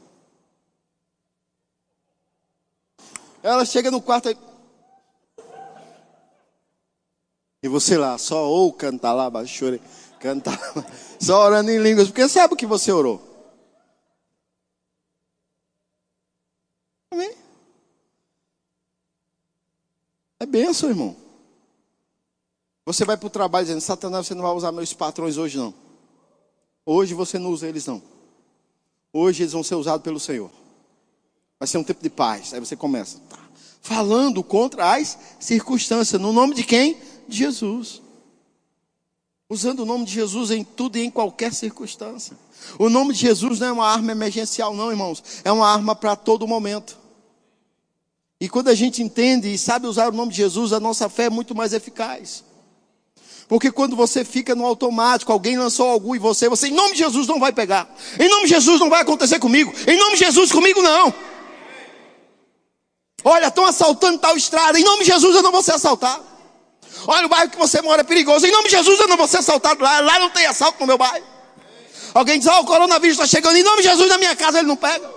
Ela chega no quarto aí. E você lá, só ou cantar lá, baixo, chorei. Cantava, só orando em línguas, porque sabe o que você orou. bênção, irmão. Você vai para o trabalho dizendo: Satanás, você não vai usar meus patrões hoje não. Hoje você não usa eles não. Hoje eles vão ser usados pelo Senhor. Vai ser um tempo de paz. Aí você começa, tá, falando contra as circunstâncias. No nome de quem? De Jesus. Usando o nome de Jesus em tudo e em qualquer circunstância. O nome de Jesus não é uma arma emergencial não, irmãos. É uma arma para todo momento. E quando a gente entende e sabe usar o nome de Jesus, a nossa fé é muito mais eficaz. Porque quando você fica no automático, alguém lançou algo em você, você, em nome de Jesus não vai pegar. Em nome de Jesus não vai acontecer comigo. Em nome de Jesus comigo não. Olha, estão assaltando tal estrada. Em nome de Jesus eu não vou ser assaltado. Olha, o bairro que você mora é perigoso. Em nome de Jesus eu não vou ser assaltado lá. Lá não tem assalto no meu bairro. Alguém diz, ó, oh, o coronavírus está chegando. Em nome de Jesus na minha casa ele não pega.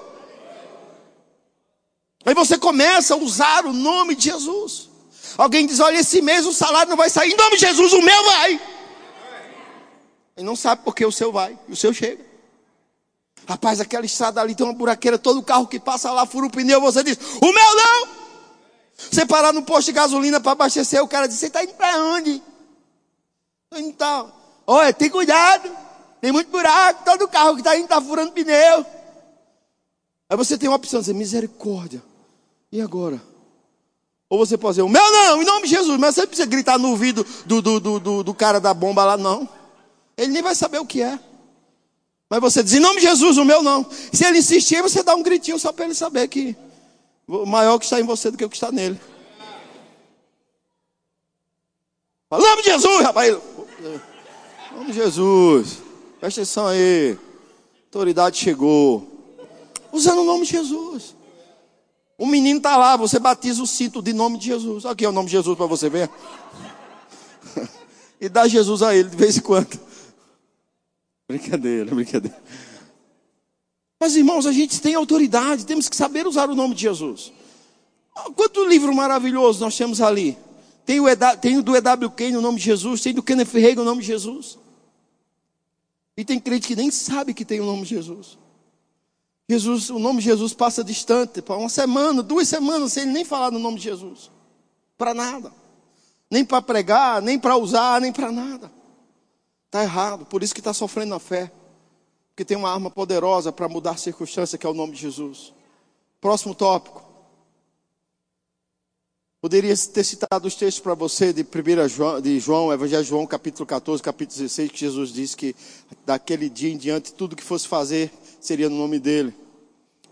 Aí você começa a usar o nome de Jesus. Alguém diz, olha, esse mês o salário não vai sair. Em nome de Jesus o meu vai. E não sabe porque o seu vai. E o seu chega. Rapaz, aquela estrada ali tem uma buraqueira. Todo carro que passa lá fura o pneu. Você diz, o meu não. Você parar no posto de gasolina para abastecer, o cara diz, você está indo para onde? Estou indo para onde? Olha, tem cuidado, tem muito buraco, todo carro que está indo está furando pneu. Aí você tem uma opção, dizer, misericórdia, e agora? Ou você pode dizer, o meu não, em nome de Jesus, mas você não precisa gritar no ouvido do, do, do, do, do cara da bomba lá, não. Ele nem vai saber o que é. Mas você diz, em nome de Jesus, o meu não. Se ele insistir, você dá um gritinho só para ele saber que... maior que está em você do que o que está nele. Fala, nome de Jesus, rapaz. Nome de Jesus. Presta atenção aí. A autoridade chegou. Usando o nome de Jesus. O menino está lá, você batiza o cinto de nome de Jesus. Aqui é o nome de Jesus para você ver. E dá Jesus a ele de vez em quando. Brincadeira, brincadeira. Mas, irmãos, a gente tem autoridade, temos que saber usar o nome de Jesus. Quanto livro maravilhoso nós temos ali. Tem o, E W, tem o do E W King no nome de Jesus, tem do Kenneth Reagan no nome de Jesus. E tem crente que nem sabe que tem o nome de Jesus. Jesus. O nome de Jesus passa distante, para uma semana, duas semanas, sem ele nem falar no nome de Jesus. Para nada. Nem para pregar, nem para usar, nem para nada. Está errado, por isso que está sofrendo na fé. Porque tem uma arma poderosa para mudar a circunstância, que é o nome de Jesus. Próximo tópico. Poderia ter citado os textos para você de primeira João, de João, Evangelho de João, capítulo catorze, capítulo dezesseis, que Jesus disse que daquele dia em diante, tudo que fosse fazer seria no nome dele.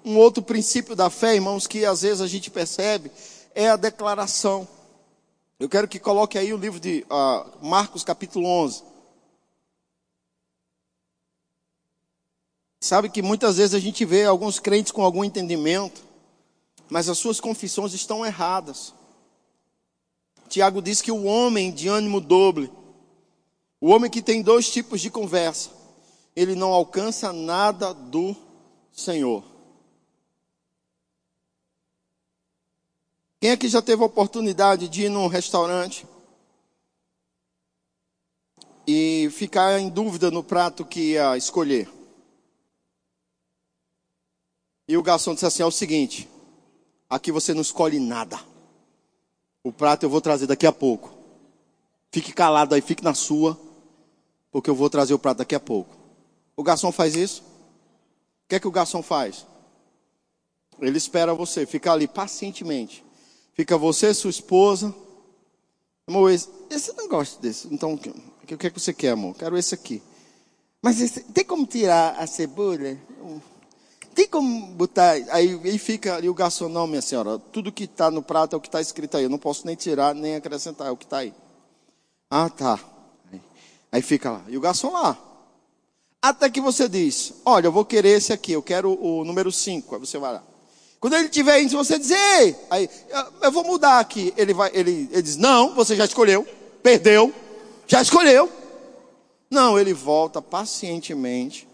Um outro princípio da fé, irmãos, que às vezes a gente percebe, é a declaração. Eu quero que coloque aí o livro de uh, Marcos, capítulo onze. Sabe que muitas vezes a gente vê alguns crentes com algum entendimento, mas as suas confissões estão erradas. Tiago diz que o homem de ânimo dobre, o homem que tem dois tipos de conversa, ele não alcança nada do Senhor. Quem aqui já teve a oportunidade de ir num restaurante e ficar em dúvida no prato que ia escolher? E o garçom disse assim, é o seguinte, aqui você não escolhe nada. O prato eu vou trazer daqui a pouco. Fique calado aí, fique na sua, porque eu vou trazer o prato daqui a pouco. O garçom faz isso? O que é que o garçom faz? Ele espera você, fica ali pacientemente. Fica você, sua esposa. Amor, esse, esse eu não gosto desse. Então, o que é que você quer, amor? Quero esse aqui. Mas esse, tem como tirar a cebola? Tem como botar, aí, aí fica ali o garçom, não, minha senhora, tudo que está no prato é o que está escrito aí, eu não posso nem tirar, nem acrescentar, é o que está aí. Ah, tá. Aí fica lá, e o garçom lá. Até que você diz, olha, eu vou querer esse aqui, eu quero o número cinco, aí você vai lá. Quando ele estiver indo, você diz, ei, aí, eu vou mudar aqui. Ele, vai, ele, ele diz, não, você já escolheu, perdeu, já escolheu. Não, ele volta pacientemente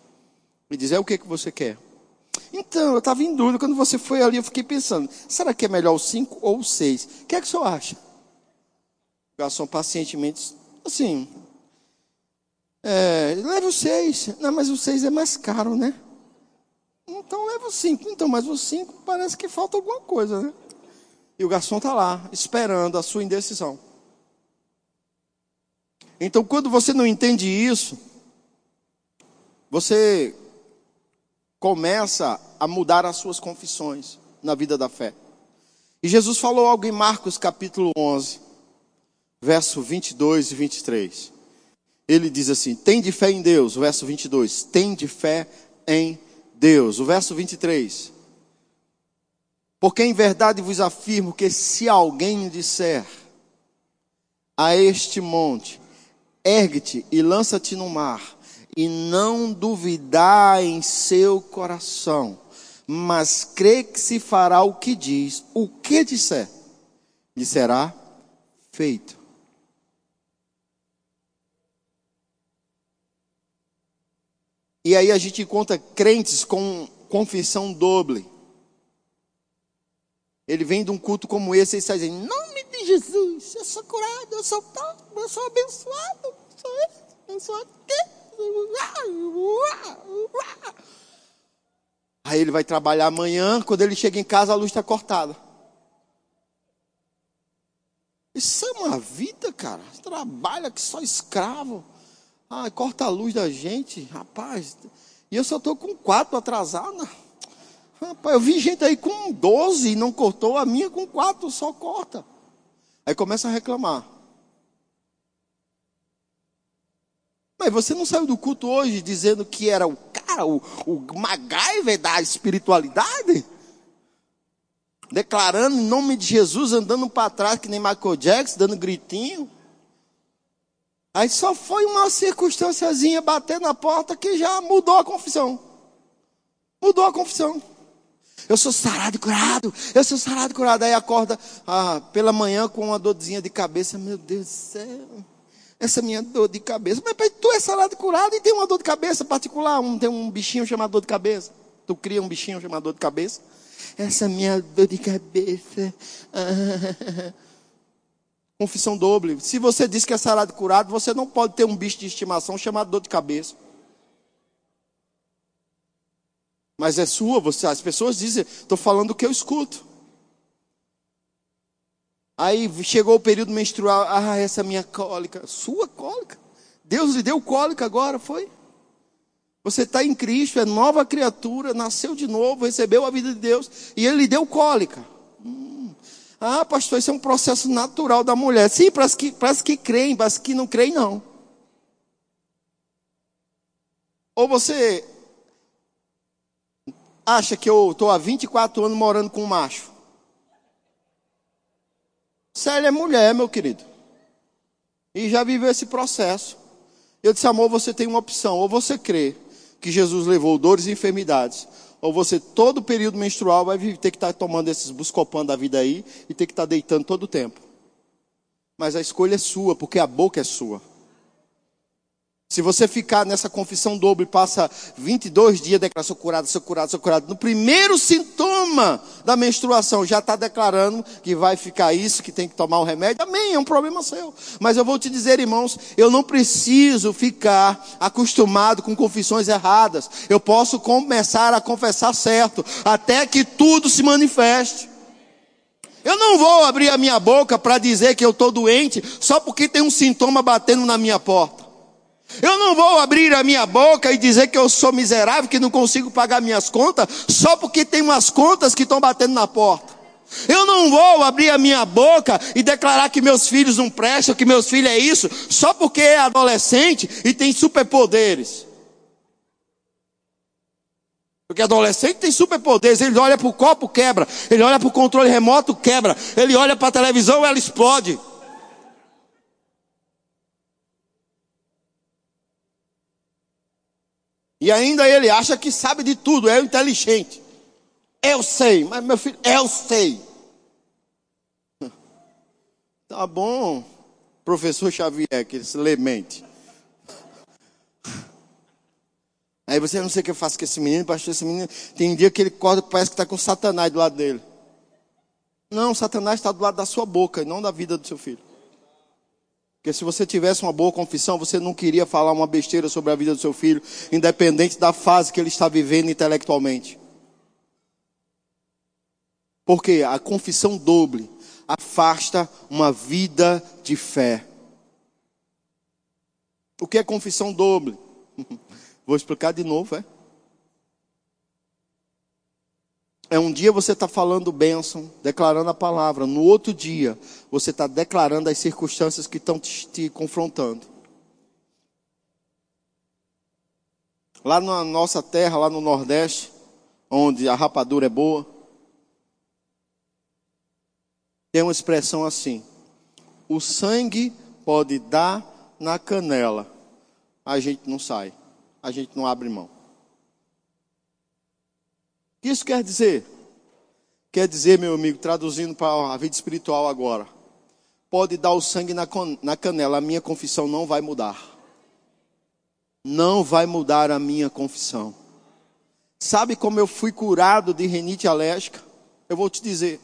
e diz, é o que, que você quer? Então, eu estava em dúvida, quando você foi ali eu fiquei pensando, será que é melhor o cinco ou o seis? O que é que o senhor acha? O garçom pacientemente, assim, é, leva o seis, não, mas o seis é mais caro, né? Então leva o cinco, então, mas o cinco parece que falta alguma coisa, né? E o garçom está lá, esperando a sua indecisão. Então, quando você não entende isso, você começa a mudar as suas confissões na vida da fé. E Jesus falou algo em Marcos capítulo onze, verso vinte e dois e vinte e três. Ele diz assim, tende fé em Deus, o verso vinte e dois, tende fé em Deus. O verso vinte e três, porque em verdade vos afirmo que se alguém disser a este monte, ergue-te e lança-te no mar, e não duvidar em seu coração, mas crê que se fará o que diz, o que disser, lhe será feito. E aí a gente encontra crentes com confissão doble. Ele vem de um culto como esse e sai dizendo, em nome de Jesus, eu sou curado, eu sou tal, eu sou abençoado, eu sou esse, eu sou aquele. Aí ele vai trabalhar amanhã, quando ele chega em casa a luz está cortada. Isso é uma vida, cara. Trabalha que só escravo. Ah, corta a luz da gente, rapaz. E eu só estou com quatro atrasada. Rapaz, eu vi gente aí com doze e não cortou. A minha com quatro só corta. Aí começa a reclamar. Mas você não saiu do culto hoje dizendo que era o cara, o, o MacGyver da espiritualidade? Declarando em nome de Jesus, andando para trás que nem Michael Jackson, dando gritinho. Aí só foi uma circunstânciazinha bater na porta que já mudou a confissão. Mudou a confissão. Eu sou sarado e curado, eu sou sarado e curado. Aí acorda ah, pela manhã com uma dorzinha de cabeça. Meu Deus do céu, essa minha dor de cabeça. Mas tu é sarado e curado e tem uma dor de cabeça particular. Um, tem um bichinho chamado dor de cabeça. Tu cria um bichinho chamado dor de cabeça. Essa minha dor de cabeça. Ah. Confissão doble. Se você diz que é sarado e curado, você não pode ter um bicho de estimação chamado dor de cabeça. Mas é sua, você, as pessoas dizem, estou falando o que eu escuto. Aí chegou o período menstrual, ah, essa minha cólica. Sua cólica? Deus lhe deu cólica agora, foi? Você está em Cristo, é nova criatura, nasceu de novo, recebeu a vida de Deus e Ele lhe deu cólica. Hum. Ah, pastor, isso é um processo natural da mulher. Sim, para as que, para as que creem, para as que não creem, não. Ou você acha que eu estou há vinte e quatro anos morando com um macho? Célia é mulher, meu querido. E já viveu esse processo. Eu disse, amor, você tem uma opção. Ou você crê que Jesus levou dores e enfermidades, ou você, todo período menstrual, vai ter que estar tomando esses buscopan da vida aí e ter que estar deitando todo o tempo. Mas a escolha é sua, porque a boca é sua. Se você ficar nessa confissão doble, passa vinte e dois dias declarando, sou curado, sou curado, sou curado. No primeiro sintoma da menstruação, já está declarando que vai ficar isso, que tem que tomar o remédio. Amém, é um problema seu. Mas eu vou te dizer, irmãos, eu não preciso ficar acostumado com confissões erradas. Eu posso começar a confessar certo, até que tudo se manifeste. Eu não vou abrir a minha boca para dizer que eu estou doente, só porque tem um sintoma batendo na minha porta. Eu não vou abrir a minha boca e dizer que eu sou miserável, que não consigo pagar minhas contas, só porque tem umas contas que estão batendo na porta. Eu não vou abrir a minha boca e declarar que meus filhos não prestam, que meus filhos é isso, só porque é adolescente e tem superpoderes. Porque adolescente tem superpoderes, ele olha para o copo, quebra, ele olha para o controle remoto, quebra, ele olha para a televisão, ela explode. E ainda ele acha que sabe de tudo, é inteligente. Eu sei, mas meu filho, eu sei. Tá bom, professor Xavier, que se lemente. Aí você, não sei o que eu faço com esse menino, pastor, esse menino. Tem dia que ele acorda que parece que está com Satanás do lado dele. Não, Satanás está do lado da sua boca e não da vida do seu filho. Porque se você tivesse uma boa confissão, você não queria falar uma besteira sobre a vida do seu filho, independente da fase que ele está vivendo intelectualmente. Porque a confissão dobre afasta uma vida de fé. O que é confissão dobre? Vou explicar de novo, é? É um dia você está falando bênção, declarando a palavra. No outro dia, você está declarando as circunstâncias que estão te, te confrontando. Lá na nossa terra, lá no Nordeste, onde a rapadura é boa, tem uma expressão assim: o sangue pode dar na canela, a gente não sai, a gente não abre mão. O que isso quer dizer? Quer dizer, meu amigo, traduzindo para a vida espiritual agora: pode dar o sangue na canela, a minha confissão não vai mudar. Não vai mudar a minha confissão. Sabe como eu fui curado de rinite alérgica? Eu vou te dizer.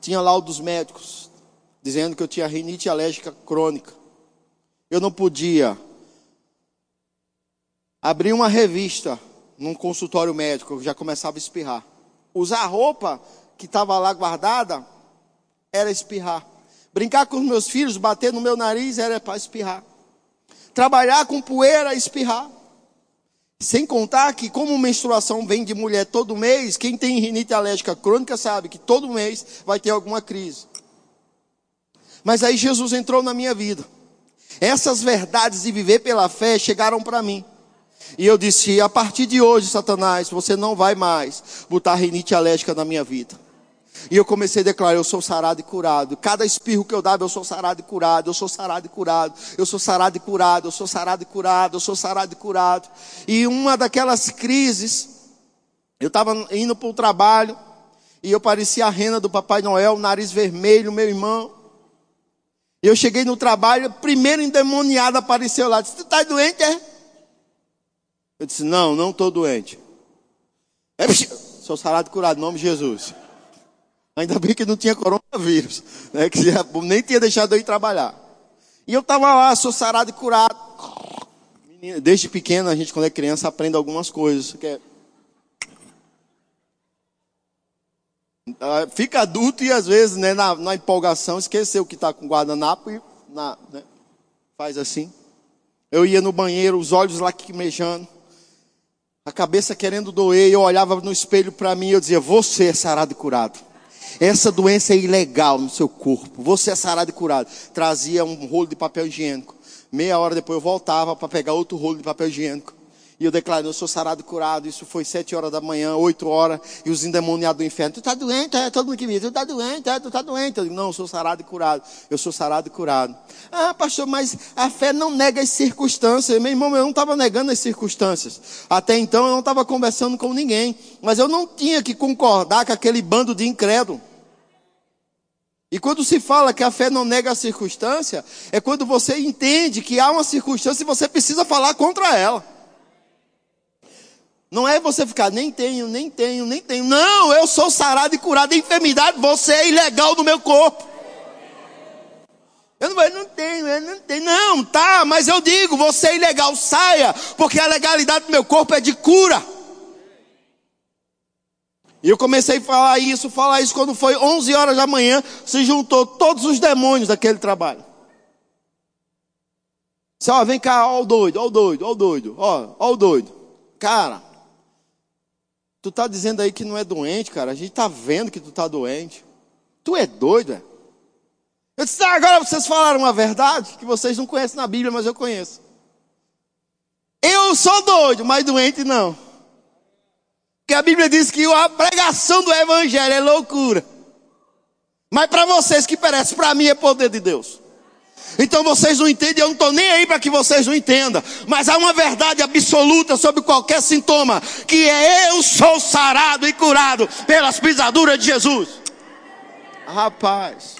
Tinha lá o dos médicos, dizendo que eu tinha rinite alérgica crônica. Eu não podia abrir uma revista num consultório médico, eu já começava a espirrar. Usar a roupa que estava lá guardada era espirrar. Brincar com os meus filhos, bater no meu nariz era para espirrar. Trabalhar com poeira, espirrar. Sem contar que, como menstruação vem de mulher todo mês, quem tem rinite alérgica crônica sabe que todo mês vai ter alguma crise. Mas aí Jesus entrou na minha vida. Essas verdades de viver pela fé chegaram para mim. E eu disse: a partir de hoje, Satanás, você não vai mais botar rinite alérgica na minha vida. E eu comecei a declarar: eu sou sarado e curado. Cada espirro que eu dava, eu sou sarado e curado, eu sou sarado e curado, eu sou sarado e curado, eu sou sarado e curado, eu sou sarado e curado. E uma daquelas crises, eu estava indo para o trabalho, e eu parecia a rena do Papai Noel, nariz vermelho, meu irmão. E eu cheguei no trabalho, primeiro endemoniado apareceu lá, disse: tu tá doente, é? Eu disse: não, não estou doente. É, sou sarado e curado, em nome de Jesus. Ainda bem que não tinha coronavírus, né? Que nem tinha deixado eu ir trabalhar. E eu estava lá, sou sarado e curado. Menina, desde pequeno, a gente, quando é criança, aprende algumas coisas. Que é... Fica adulto e, às vezes, né, na, na empolgação, esqueceu que está com guardanapo e na, né, faz assim. Eu ia no banheiro, os olhos lacrimejando, a cabeça querendo doer, eu olhava no espelho para mim e eu dizia: você é sarado e curado. Essa doença é ilegal no seu corpo. Você é sarado e curado. Trazia um rolo de papel higiênico. Meia hora depois eu voltava para pegar outro rolo de papel higiênico. E eu declarei: eu sou sarado e curado. Isso foi sete horas da manhã, oito horas. E os endemoniados do inferno: tu tá doente, é? Todo mundo que me diz: tu tá doente, é? Tu tá doente. Eu digo: não, eu sou sarado e curado. Eu sou sarado e curado. Ah, pastor, mas a fé não nega as circunstâncias. Meu irmão, eu não estava negando as circunstâncias. Até então eu não estava conversando com ninguém. Mas eu não tinha que concordar com aquele bando de incrédulo. E quando se fala que a fé não nega a circunstância, é quando você entende que há uma circunstância e você precisa falar contra ela. Não é você ficar: nem tenho, nem tenho, nem tenho. Não, eu sou sarado e curado. A enfermidade, você é ilegal do meu corpo. Eu não, eu não tenho, eu não tenho. Não, tá, mas eu digo: você é ilegal, saia. Porque a legalidade do meu corpo é de cura. E eu comecei a falar isso, falar isso. Quando foi onze horas da manhã, se juntou todos os demônios daquele trabalho. Disse: ó, vem cá, ó o doido, ó o doido, ó o doido, ó, ó o doido. Cara, tu tá dizendo aí que não é doente, cara. A gente tá vendo que tu tá doente. Tu é doido, é? Eu disse: ah, agora vocês falaram uma verdade que vocês não conhecem na Bíblia, mas eu conheço. Eu sou doido, mas doente não. Porque a Bíblia diz que a pregação do Evangelho é loucura. Mas para vocês que perecem, para mim é poder de Deus. Então vocês não entendem, eu não estou nem aí para que vocês não entendam. Mas há uma verdade absoluta sobre qualquer sintoma, que é: eu sou sarado e curado pelas pisaduras de Jesus. Rapaz,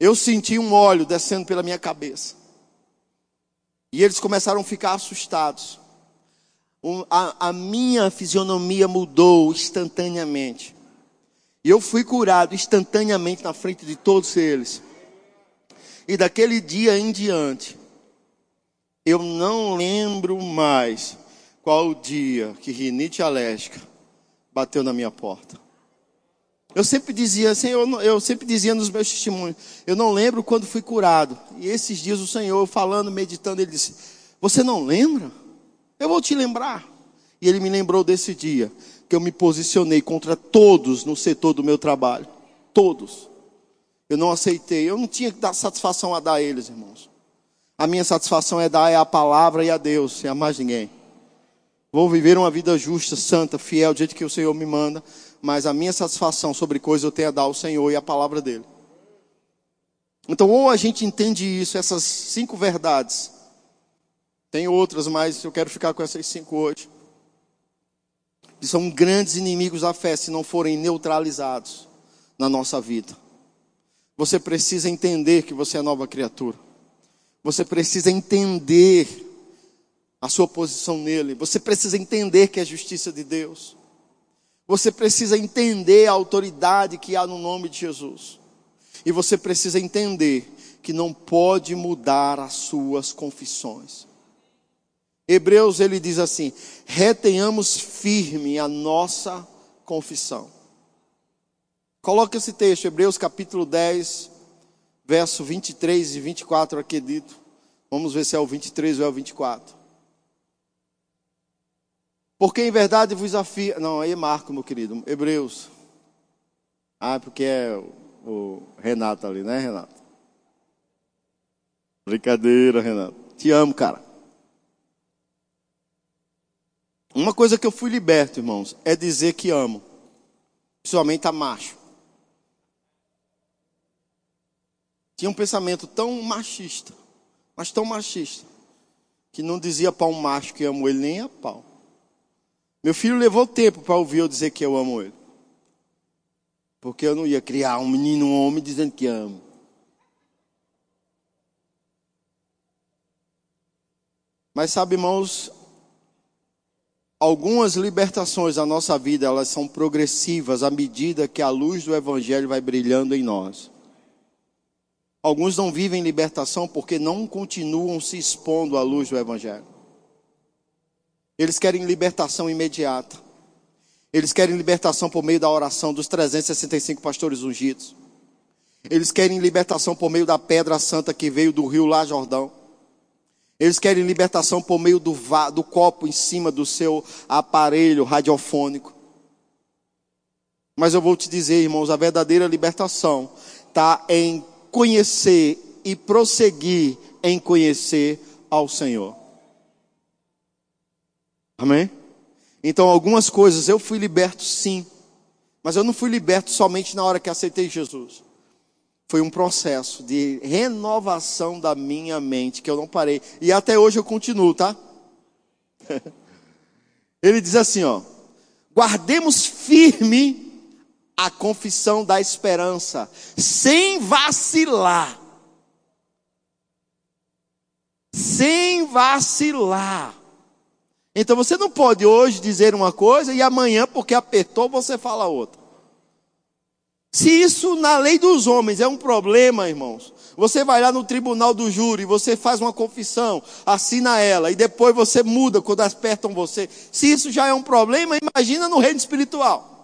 eu senti um óleo descendo pela minha cabeça. E eles começaram a ficar assustados. A, a minha fisionomia mudou instantaneamente. E eu fui curado instantaneamente na frente de todos eles. E daquele dia em diante, eu não lembro mais qual o dia que rinite alérgica bateu na minha porta. Eu sempre dizia, Senhor, eu sempre dizia nos meus testemunhos, eu não lembro quando fui curado. E esses dias o Senhor, falando, meditando, ele disse, você não lembra? Eu vou te lembrar. E ele me lembrou desse dia, que eu me posicionei contra todos no setor do meu trabalho. Todos. Eu não aceitei, eu não tinha que dar satisfação a dar a eles, irmãos. A minha satisfação é dar a palavra e a Deus, e a mais ninguém. Vou viver uma vida justa, santa, fiel, do jeito que o Senhor me manda. Mas a minha satisfação sobre coisas eu tenho a dar ao Senhor e a palavra dele. Então, ou a gente entende isso, essas cinco verdades. Tem outras, mas eu quero ficar com essas cinco hoje. Que são grandes inimigos da fé, se não forem neutralizados na nossa vida. Você precisa entender que você é nova criatura. Você precisa entender a sua posição nele. Você precisa entender que é a justiça de Deus. Você precisa entender a autoridade que há no nome de Jesus. E você precisa entender que não pode mudar as suas confissões. Hebreus, ele diz assim, retenhamos firme a nossa confissão. Coloca esse texto, Hebreus capítulo dez, verso vinte e três e vinte e quatro, aqui dito. Vamos ver se é o vinte e três ou é o vinte e quatro. Porque em verdade vos afirmo... Não, aí Marco, meu querido. Hebreus. Ah, porque é o, o Renato ali, né, Renato? Brincadeira, Renato. Te amo, cara. Uma coisa que eu fui liberto, irmãos, é dizer que amo. Principalmente a macho. Tinha um pensamento tão machista, mas tão machista, que não dizia para um macho que amo ele nem a pau. Meu filho levou tempo para ouvir eu dizer que eu amo ele. Porque eu não ia criar um menino, um homem, dizendo que amo. Mas sabe, irmãos, algumas libertações da nossa vida, elas são progressivas à medida que a luz do Evangelho vai brilhando em nós. Alguns não vivem libertação porque não continuam se expondo à luz do Evangelho. Eles querem libertação imediata. Eles querem libertação por meio da oração dos trezentos e sessenta e cinco pastores ungidos. Eles querem libertação por meio da pedra santa que veio do rio lá Jordão. Eles querem libertação por meio do, va- do copo em cima do seu aparelho radiofônico. Mas eu vou te dizer, irmãos, a verdadeira libertação está em conhecer e prosseguir em conhecer ao Senhor. Amém? Então, algumas coisas eu fui liberto, sim. Mas eu não fui liberto somente na hora que aceitei Jesus. Foi um processo de renovação da minha mente, que eu não parei. E até hoje eu continuo, tá? Ele diz assim, ó. Guardemos firme a confissão da esperança, sem vacilar. Sem vacilar. Então você não pode hoje dizer uma coisa e amanhã, porque apertou, você fala outra. Se isso na lei dos homens é um problema, irmãos, você vai lá no tribunal do júri, você faz uma confissão, assina ela, e depois você muda quando apertam você. Se isso já é um problema, imagina no reino espiritual.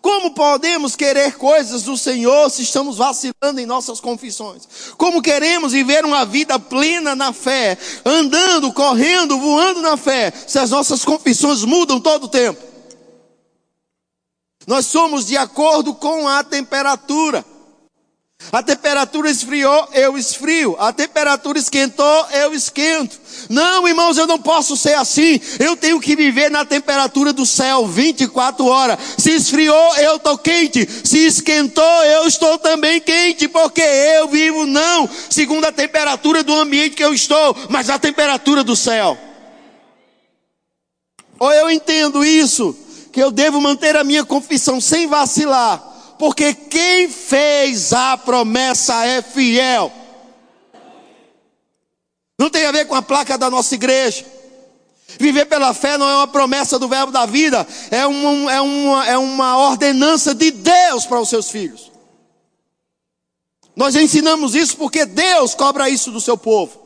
Como podemos querer coisas do Senhor se estamos vacilando em nossas confissões? Como queremos viver uma vida plena na fé, andando, correndo, voando na fé, se as nossas confissões mudam todo o tempo? Nós somos de acordo com a temperatura. A temperatura esfriou, eu esfrio. A temperatura esquentou, eu esquento. Não, irmãos, eu não posso ser assim. Eu tenho que viver na temperatura do céu vinte e quatro horas. Se esfriou, eu estou quente. Se esquentou, eu estou também quente. Porque eu vivo não segundo a temperatura do ambiente que eu estou, mas a temperatura do céu. Ou eu entendo isso, que eu devo manter a minha confissão sem vacilar. Porque quem fez a promessa é fiel. Não tem a ver com a placa da nossa igreja. Viver pela fé não é uma promessa do Verbo da Vida. É uma, é uma, é uma ordenança de Deus para os seus filhos. Nós ensinamos isso porque Deus cobra isso do seu povo.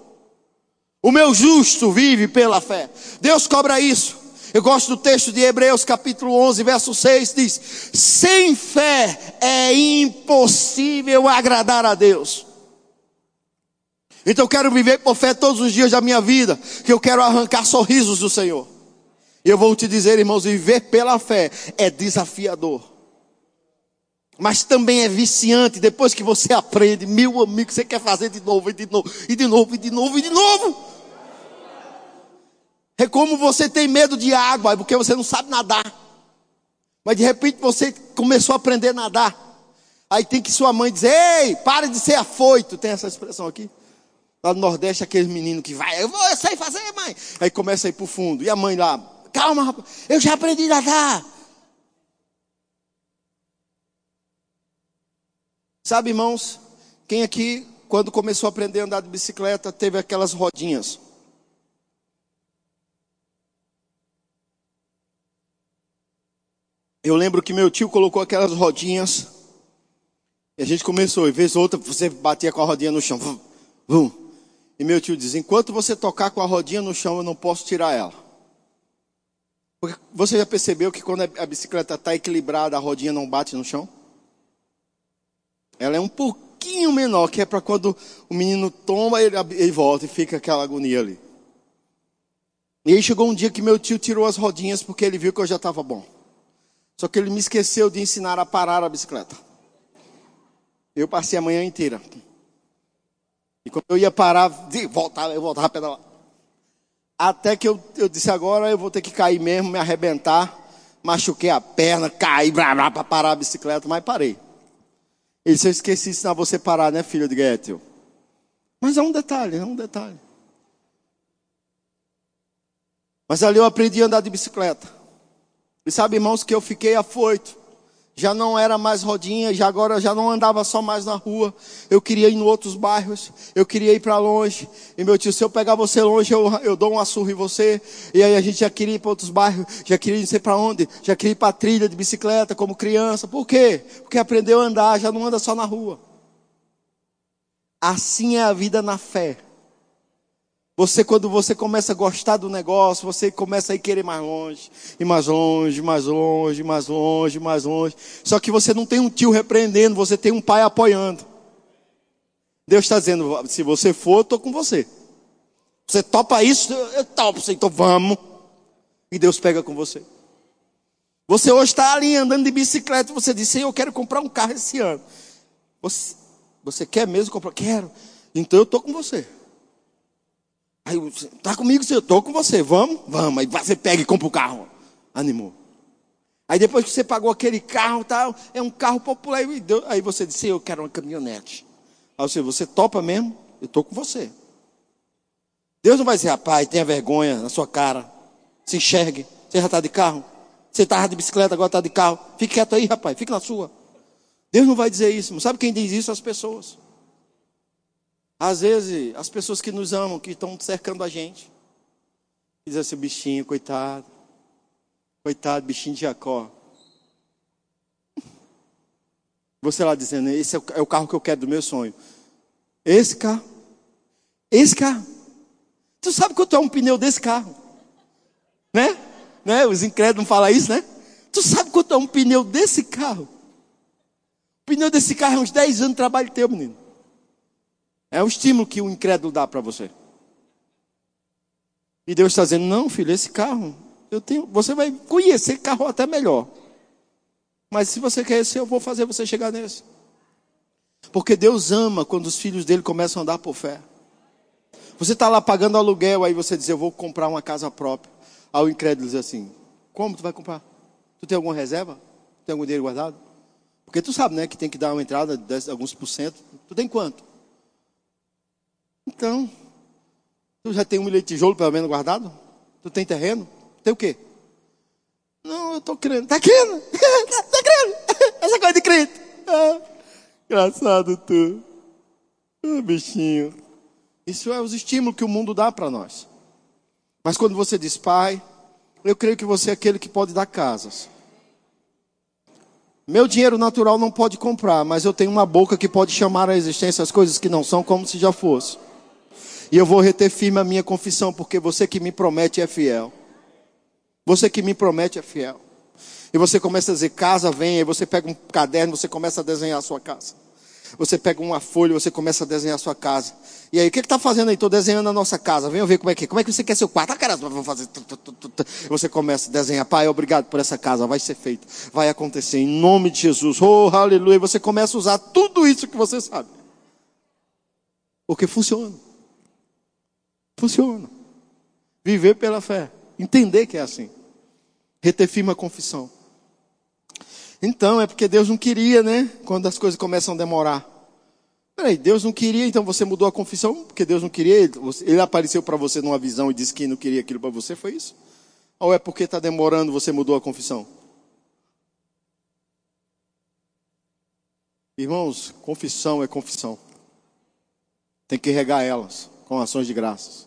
O meu justo vive pela fé. Deus cobra isso. Eu gosto do texto de Hebreus capítulo onze, verso seis, diz: sem fé é impossível agradar a Deus. Então eu quero viver por fé todos os dias da minha vida, que eu quero arrancar sorrisos do Senhor. E eu vou te dizer, irmãos, viver pela fé é desafiador, mas também é viciante. Depois que você aprende, meu amigo, você quer fazer de novo, e de novo, e de novo, e de novo, e de novo. É como você tem medo de água, porque você não sabe nadar. Mas de repente você começou a aprender a nadar. Aí tem que sua mãe dizer: ei, pare de ser afoito. Tem essa expressão aqui. Lá no Nordeste, aquele menino que vai: eu vou, eu sei fazer, mãe. Aí começa a ir pro fundo. E a mãe lá: calma, rapaz, eu já aprendi a nadar. Sabe, irmãos, quem aqui, quando começou a aprender a andar de bicicleta, teve aquelas rodinhas? Eu lembro que meu tio colocou aquelas rodinhas, e a gente começou, e vez ou outra você batia com a rodinha no chão, vum, vum. E meu tio diz: enquanto você tocar com a rodinha no chão, eu não posso tirar ela. Porque você já percebeu que quando a bicicleta está equilibrada, a rodinha não bate no chão? Ela é um pouquinho menor, que é para quando o menino toma, ele, ele volta e fica aquela agonia ali. E aí chegou um dia que meu tio tirou as rodinhas, porque ele viu que eu já estava bom. Só que ele me esqueceu de ensinar a parar a bicicleta. Eu passei a manhã inteira. E quando eu ia parar, voltava, eu voltava a pedalar. Até que eu, eu disse: agora eu vou ter que cair mesmo, me arrebentar. Machuquei a perna, caí, blá, blá, para parar a bicicleta, mas parei. Ele disse: eu esqueci de ensinar você a parar, né, filho? Eu digo: é, tio. Mas é um detalhe, é um detalhe. Mas ali eu aprendi a andar de bicicleta. E sabe, irmãos, que eu fiquei afoito. Já não era mais rodinha, já agora já não andava só mais na rua. Eu queria ir em outros bairros, eu queria ir para longe. E meu tio: se eu pegar você longe, eu, eu dou um assurro em você. E aí a gente já queria ir para outros bairros, já queria ir não sei para onde, já queria ir para a trilha de bicicleta como criança. Por quê? Porque aprendeu a andar, já não anda só na rua. Assim é a vida na fé. Você, quando você começa a gostar do negócio, você começa a ir querer mais longe, e mais longe, mais longe, mais longe, mais longe. Só que você não tem um tio repreendendo, você tem um pai apoiando. Deus está dizendo: se você for, eu estou com você. Você topa isso? Eu topo, então vamos. E Deus pega com você. Você hoje está ali andando de bicicleta, você diz: Senhor, eu quero comprar um carro esse ano. Você, você quer mesmo comprar? Quero. Então eu estou com você. Aí, tá comigo, eu tô com você, vamos? Vamos. Aí você pega e compra o carro. Animou. Aí depois que você pagou aquele carro, tá, é um carro popular. Aí você disse: eu quero uma caminhonete. Aí você, você topa mesmo? Eu tô com você. Deus não vai dizer: rapaz, tenha vergonha na sua cara. Se enxergue. Você já tá de carro? Você tava de bicicleta, agora tá de carro. Fique quieto aí, rapaz. Fique na sua. Deus não vai dizer isso. Não sabe quem diz isso? As pessoas. Às vezes, as pessoas que nos amam, que estão cercando a gente, dizem assim: bichinho, coitado, coitado, bichinho de Jacó. Você lá dizendo: esse é o carro que eu quero do meu sonho. Esse carro, esse carro. Tu sabe quanto é um pneu desse carro? Né? né? Os incrédulos falam isso, né? Tu sabe quanto é um pneu desse carro? O pneu desse carro é uns dez anos de trabalho teu, menino. É o estímulo que o incrédulo dá para você. E Deus está dizendo: não, filho, esse carro, eu tenho, você vai conhecer carro até melhor. Mas se você quer esse, eu vou fazer você chegar nesse. Porque Deus ama quando os filhos dele começam a andar por fé. Você está lá pagando aluguel, aí você diz: eu vou comprar uma casa própria. Aí o incrédulo diz assim: como tu vai comprar? Tu tem alguma reserva? Tem algum dinheiro guardado? Porque tu sabe, né, que tem que dar uma entrada de alguns por cento. Tu tem quanto? Então, tu já tem um milhão de tijolo pelo menos guardado? Tu tem terreno? Tem o quê? Não, eu tô crendo. Tá crendo? tá, tá crendo? Essa coisa de crente. Ah, engraçado tu. Ah, bichinho. Isso é os estímulos que o mundo dá para nós. Mas quando você diz: pai, eu creio que você é aquele que pode dar casas. Meu dinheiro natural não pode comprar, mas eu tenho uma boca que pode chamar à existência as coisas que não são como se já fosse. E eu vou reter firme a minha confissão, porque você que me promete é fiel. Você que me promete é fiel. E você começa a dizer, casa, vem. Aí você pega um caderno, você começa a desenhar a sua casa. Você pega uma folha, você começa a desenhar a sua casa. E aí, o que que tá fazendo aí? Estou desenhando a nossa casa. Venha ver como é que é. Como é que você quer seu quarto? Ah, cara, vamos fazer. Você começa a desenhar. Pai, obrigado por essa casa. Vai ser feita. Vai acontecer. Em nome de Jesus. Oh, aleluia. Você começa a usar tudo isso que você sabe. Porque funciona. Funciona. Viver pela fé. Entender que é assim. Reter firme a confissão. Então, é porque Deus não queria, né? Quando as coisas começam a demorar. Peraí, Deus não queria, então você mudou a confissão, porque Deus não queria, ele apareceu para você numa visão e disse que não queria aquilo para você, foi isso? Ou é porque está demorando, você mudou a confissão? Irmãos, confissão é confissão. Tem que regar elas com ações de graças.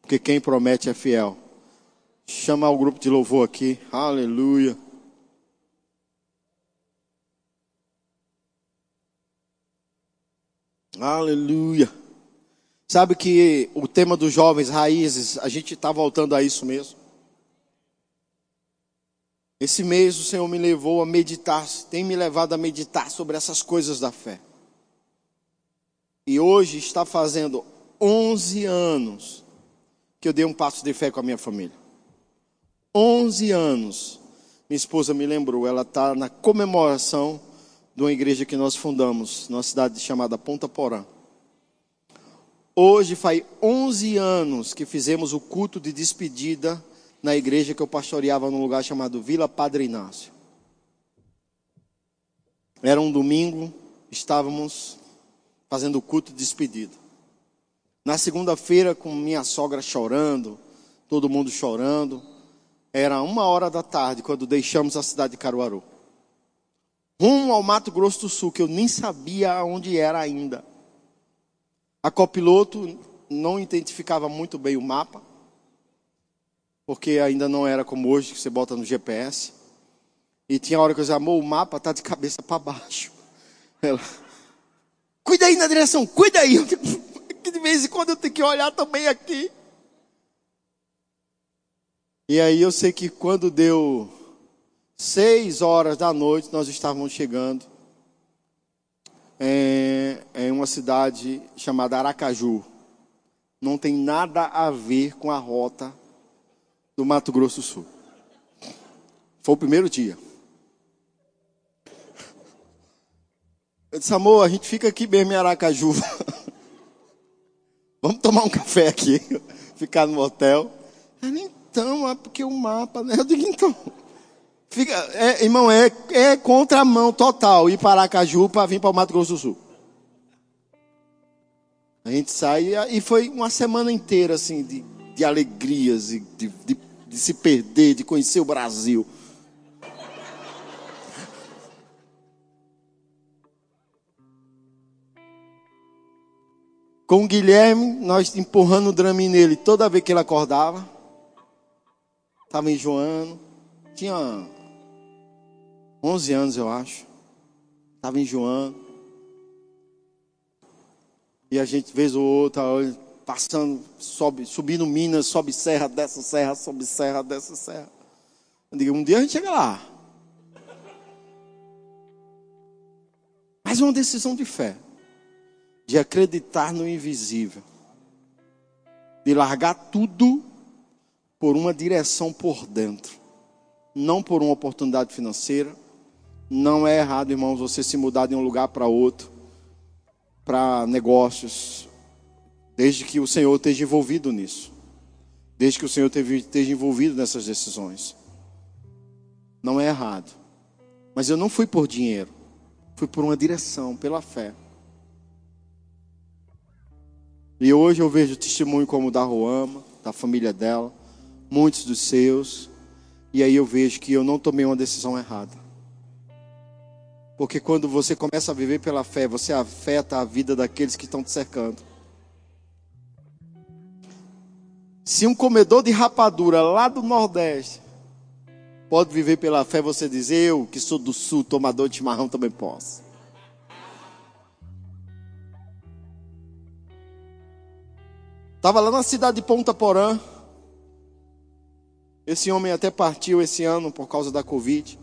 Porque quem promete é fiel. Chamar o grupo de louvor aqui. Aleluia. Aleluia. Sabe que o tema dos jovens, raízes, a gente está voltando a isso mesmo. Esse mês o Senhor me levou a meditar, tem me levado a meditar sobre essas coisas da fé. E hoje está fazendo onze anos que eu dei um passo de fé com a minha família. onze anos. Minha esposa me lembrou, ela está na comemoração de uma igreja que nós fundamos, numa cidade chamada Ponta Porã. Hoje faz onze anos que fizemos o culto de despedida na igreja que eu pastoreava num lugar chamado Vila Padre Inácio. Era um domingo, estávamos fazendo o culto de despedida. Na segunda-feira, com minha sogra chorando, todo mundo chorando, era uma hora da tarde quando deixamos a cidade de Caruaru. Rumo ao Mato Grosso do Sul, que eu nem sabia onde era ainda. A copiloto não identificava muito bem o mapa, porque ainda não era como hoje, que você bota no G P S. E tinha hora que eu dizia, amor, o mapa está de cabeça para baixo. Ela, cuida aí na direção, cuida aí. De vez em quando eu tenho que olhar também aqui. E aí eu sei que quando deu... Seis horas da noite nós estávamos chegando em, em uma cidade chamada Aracaju. Não tem nada a ver com a rota do Mato Grosso do Sul. Foi o primeiro dia. Eu disse, amor, a gente fica aqui mesmo em Aracaju. Vamos tomar um café aqui, ficar no hotel. Ela, então, é porque o mapa, né? Eu digo, então... Fica, é, irmão, é, é contramão total ir para Aracaju para vir para o Mato Grosso do Sul. A gente saía e foi uma semana inteira assim de, de alegrias, de, de, de se perder, de conhecer o Brasil. Com o Guilherme, nós empurrando o drama nele toda vez que ele acordava. Estava enjoando. Tinha onze anos, eu acho. Estava enjoando. E a gente, vez ou outra, passando, sobe, subindo Minas, sobe serra, desce serra, sobe serra, desce serra. Eu digo, um dia a gente chega lá. Mas é uma decisão de fé. De acreditar no invisível. De largar tudo por uma direção por dentro. Não por uma oportunidade financeira. Não é errado, irmãos, você se mudar de um lugar para outro, para negócios, desde que o Senhor esteja envolvido nisso. Desde que o Senhor esteja envolvido nessas decisões. Não é errado. Mas eu não fui por dinheiro. Fui por uma direção, pela fé. E hoje eu vejo testemunho como o da Roama, da família dela, muitos dos seus... E aí eu vejo que eu não tomei uma decisão errada. Porque quando você começa a viver pela fé, você afeta a vida daqueles que estão te cercando. Se um comedor de rapadura lá do Nordeste pode viver pela fé, você diz, eu que sou do Sul, tomador de chimarrão, também posso. Estava lá na cidade de Ponta Porã. Esse homem até partiu esse ano por causa da Covid.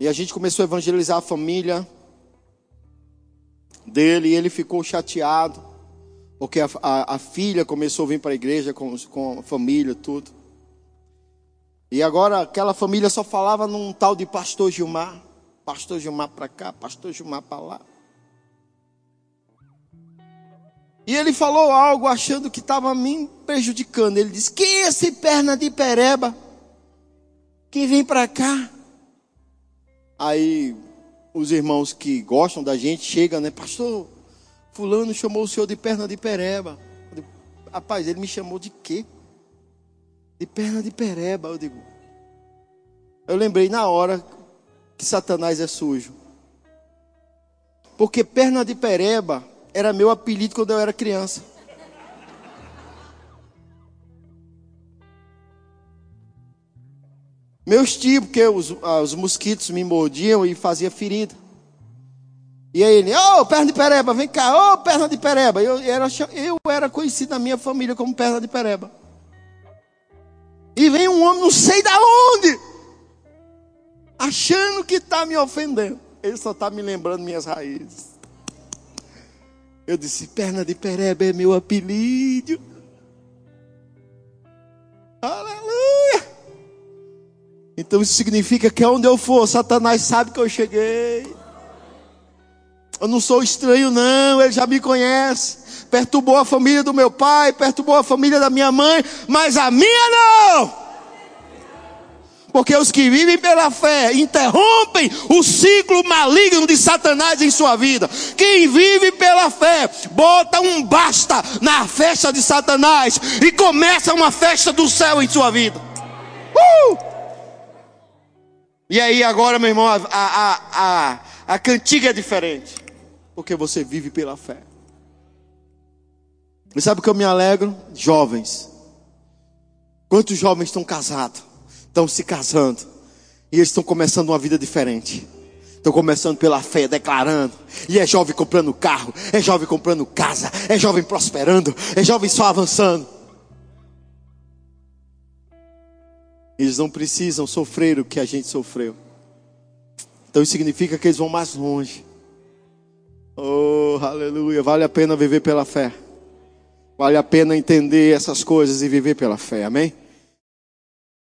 E a gente começou a evangelizar a família dele e ele ficou chateado. Porque a, a, a filha começou a vir para a igreja com, com a família, tudo. E agora aquela família só falava num tal de pastor Gilmar. Pastor Gilmar para cá, pastor Gilmar para lá. E ele falou algo achando que estava me prejudicando. Ele disse, quem é esse perna de pereba que vem para cá? Aí os irmãos que gostam da gente chegam, né? Pastor, fulano chamou o senhor de perna de pereba. Eu digo, rapaz, ele me chamou de quê? De perna de pereba. Eu digo, eu lembrei na hora que Satanás é sujo. Porque perna de pereba era meu apelido quando eu era criança. Meus tios, porque os, ah, os mosquitos me mordiam e fazia ferida. E aí ele, ô, oh, perna de pereba, vem cá, ô, oh, perna de pereba. Eu era, eu era conhecido na minha família como perna de pereba. E vem um homem, não sei da onde, achando que está me ofendendo. Ele só está me lembrando minhas raízes. Eu disse, perna de pereba é meu apelido. Aleluia. Então isso significa que aonde eu for, Satanás sabe que eu cheguei. Eu não sou estranho não, ele já me conhece. Perturbou a família do meu pai, perturbou a família da minha mãe, mas a minha não. Porque os que vivem pela fé interrompem o ciclo maligno de Satanás em sua vida. Quem vive pela fé bota um basta na festa de Satanás e começa uma festa do céu em sua vida. Uh! E aí agora, meu irmão, a, a, a, a cantiga é diferente. Porque você vive pela fé. E sabe o que eu me alegro? Jovens. Quantos jovens estão casados? Estão se casando. E eles estão começando uma vida diferente. Estão começando pela fé, declarando. E é jovem comprando carro. É jovem comprando casa. É jovem prosperando. É jovem só avançando. Eles não precisam sofrer o que a gente sofreu. Então isso significa que eles vão mais longe. Oh, aleluia. Vale a pena viver pela fé. Vale a pena entender essas coisas e viver pela fé. Amém?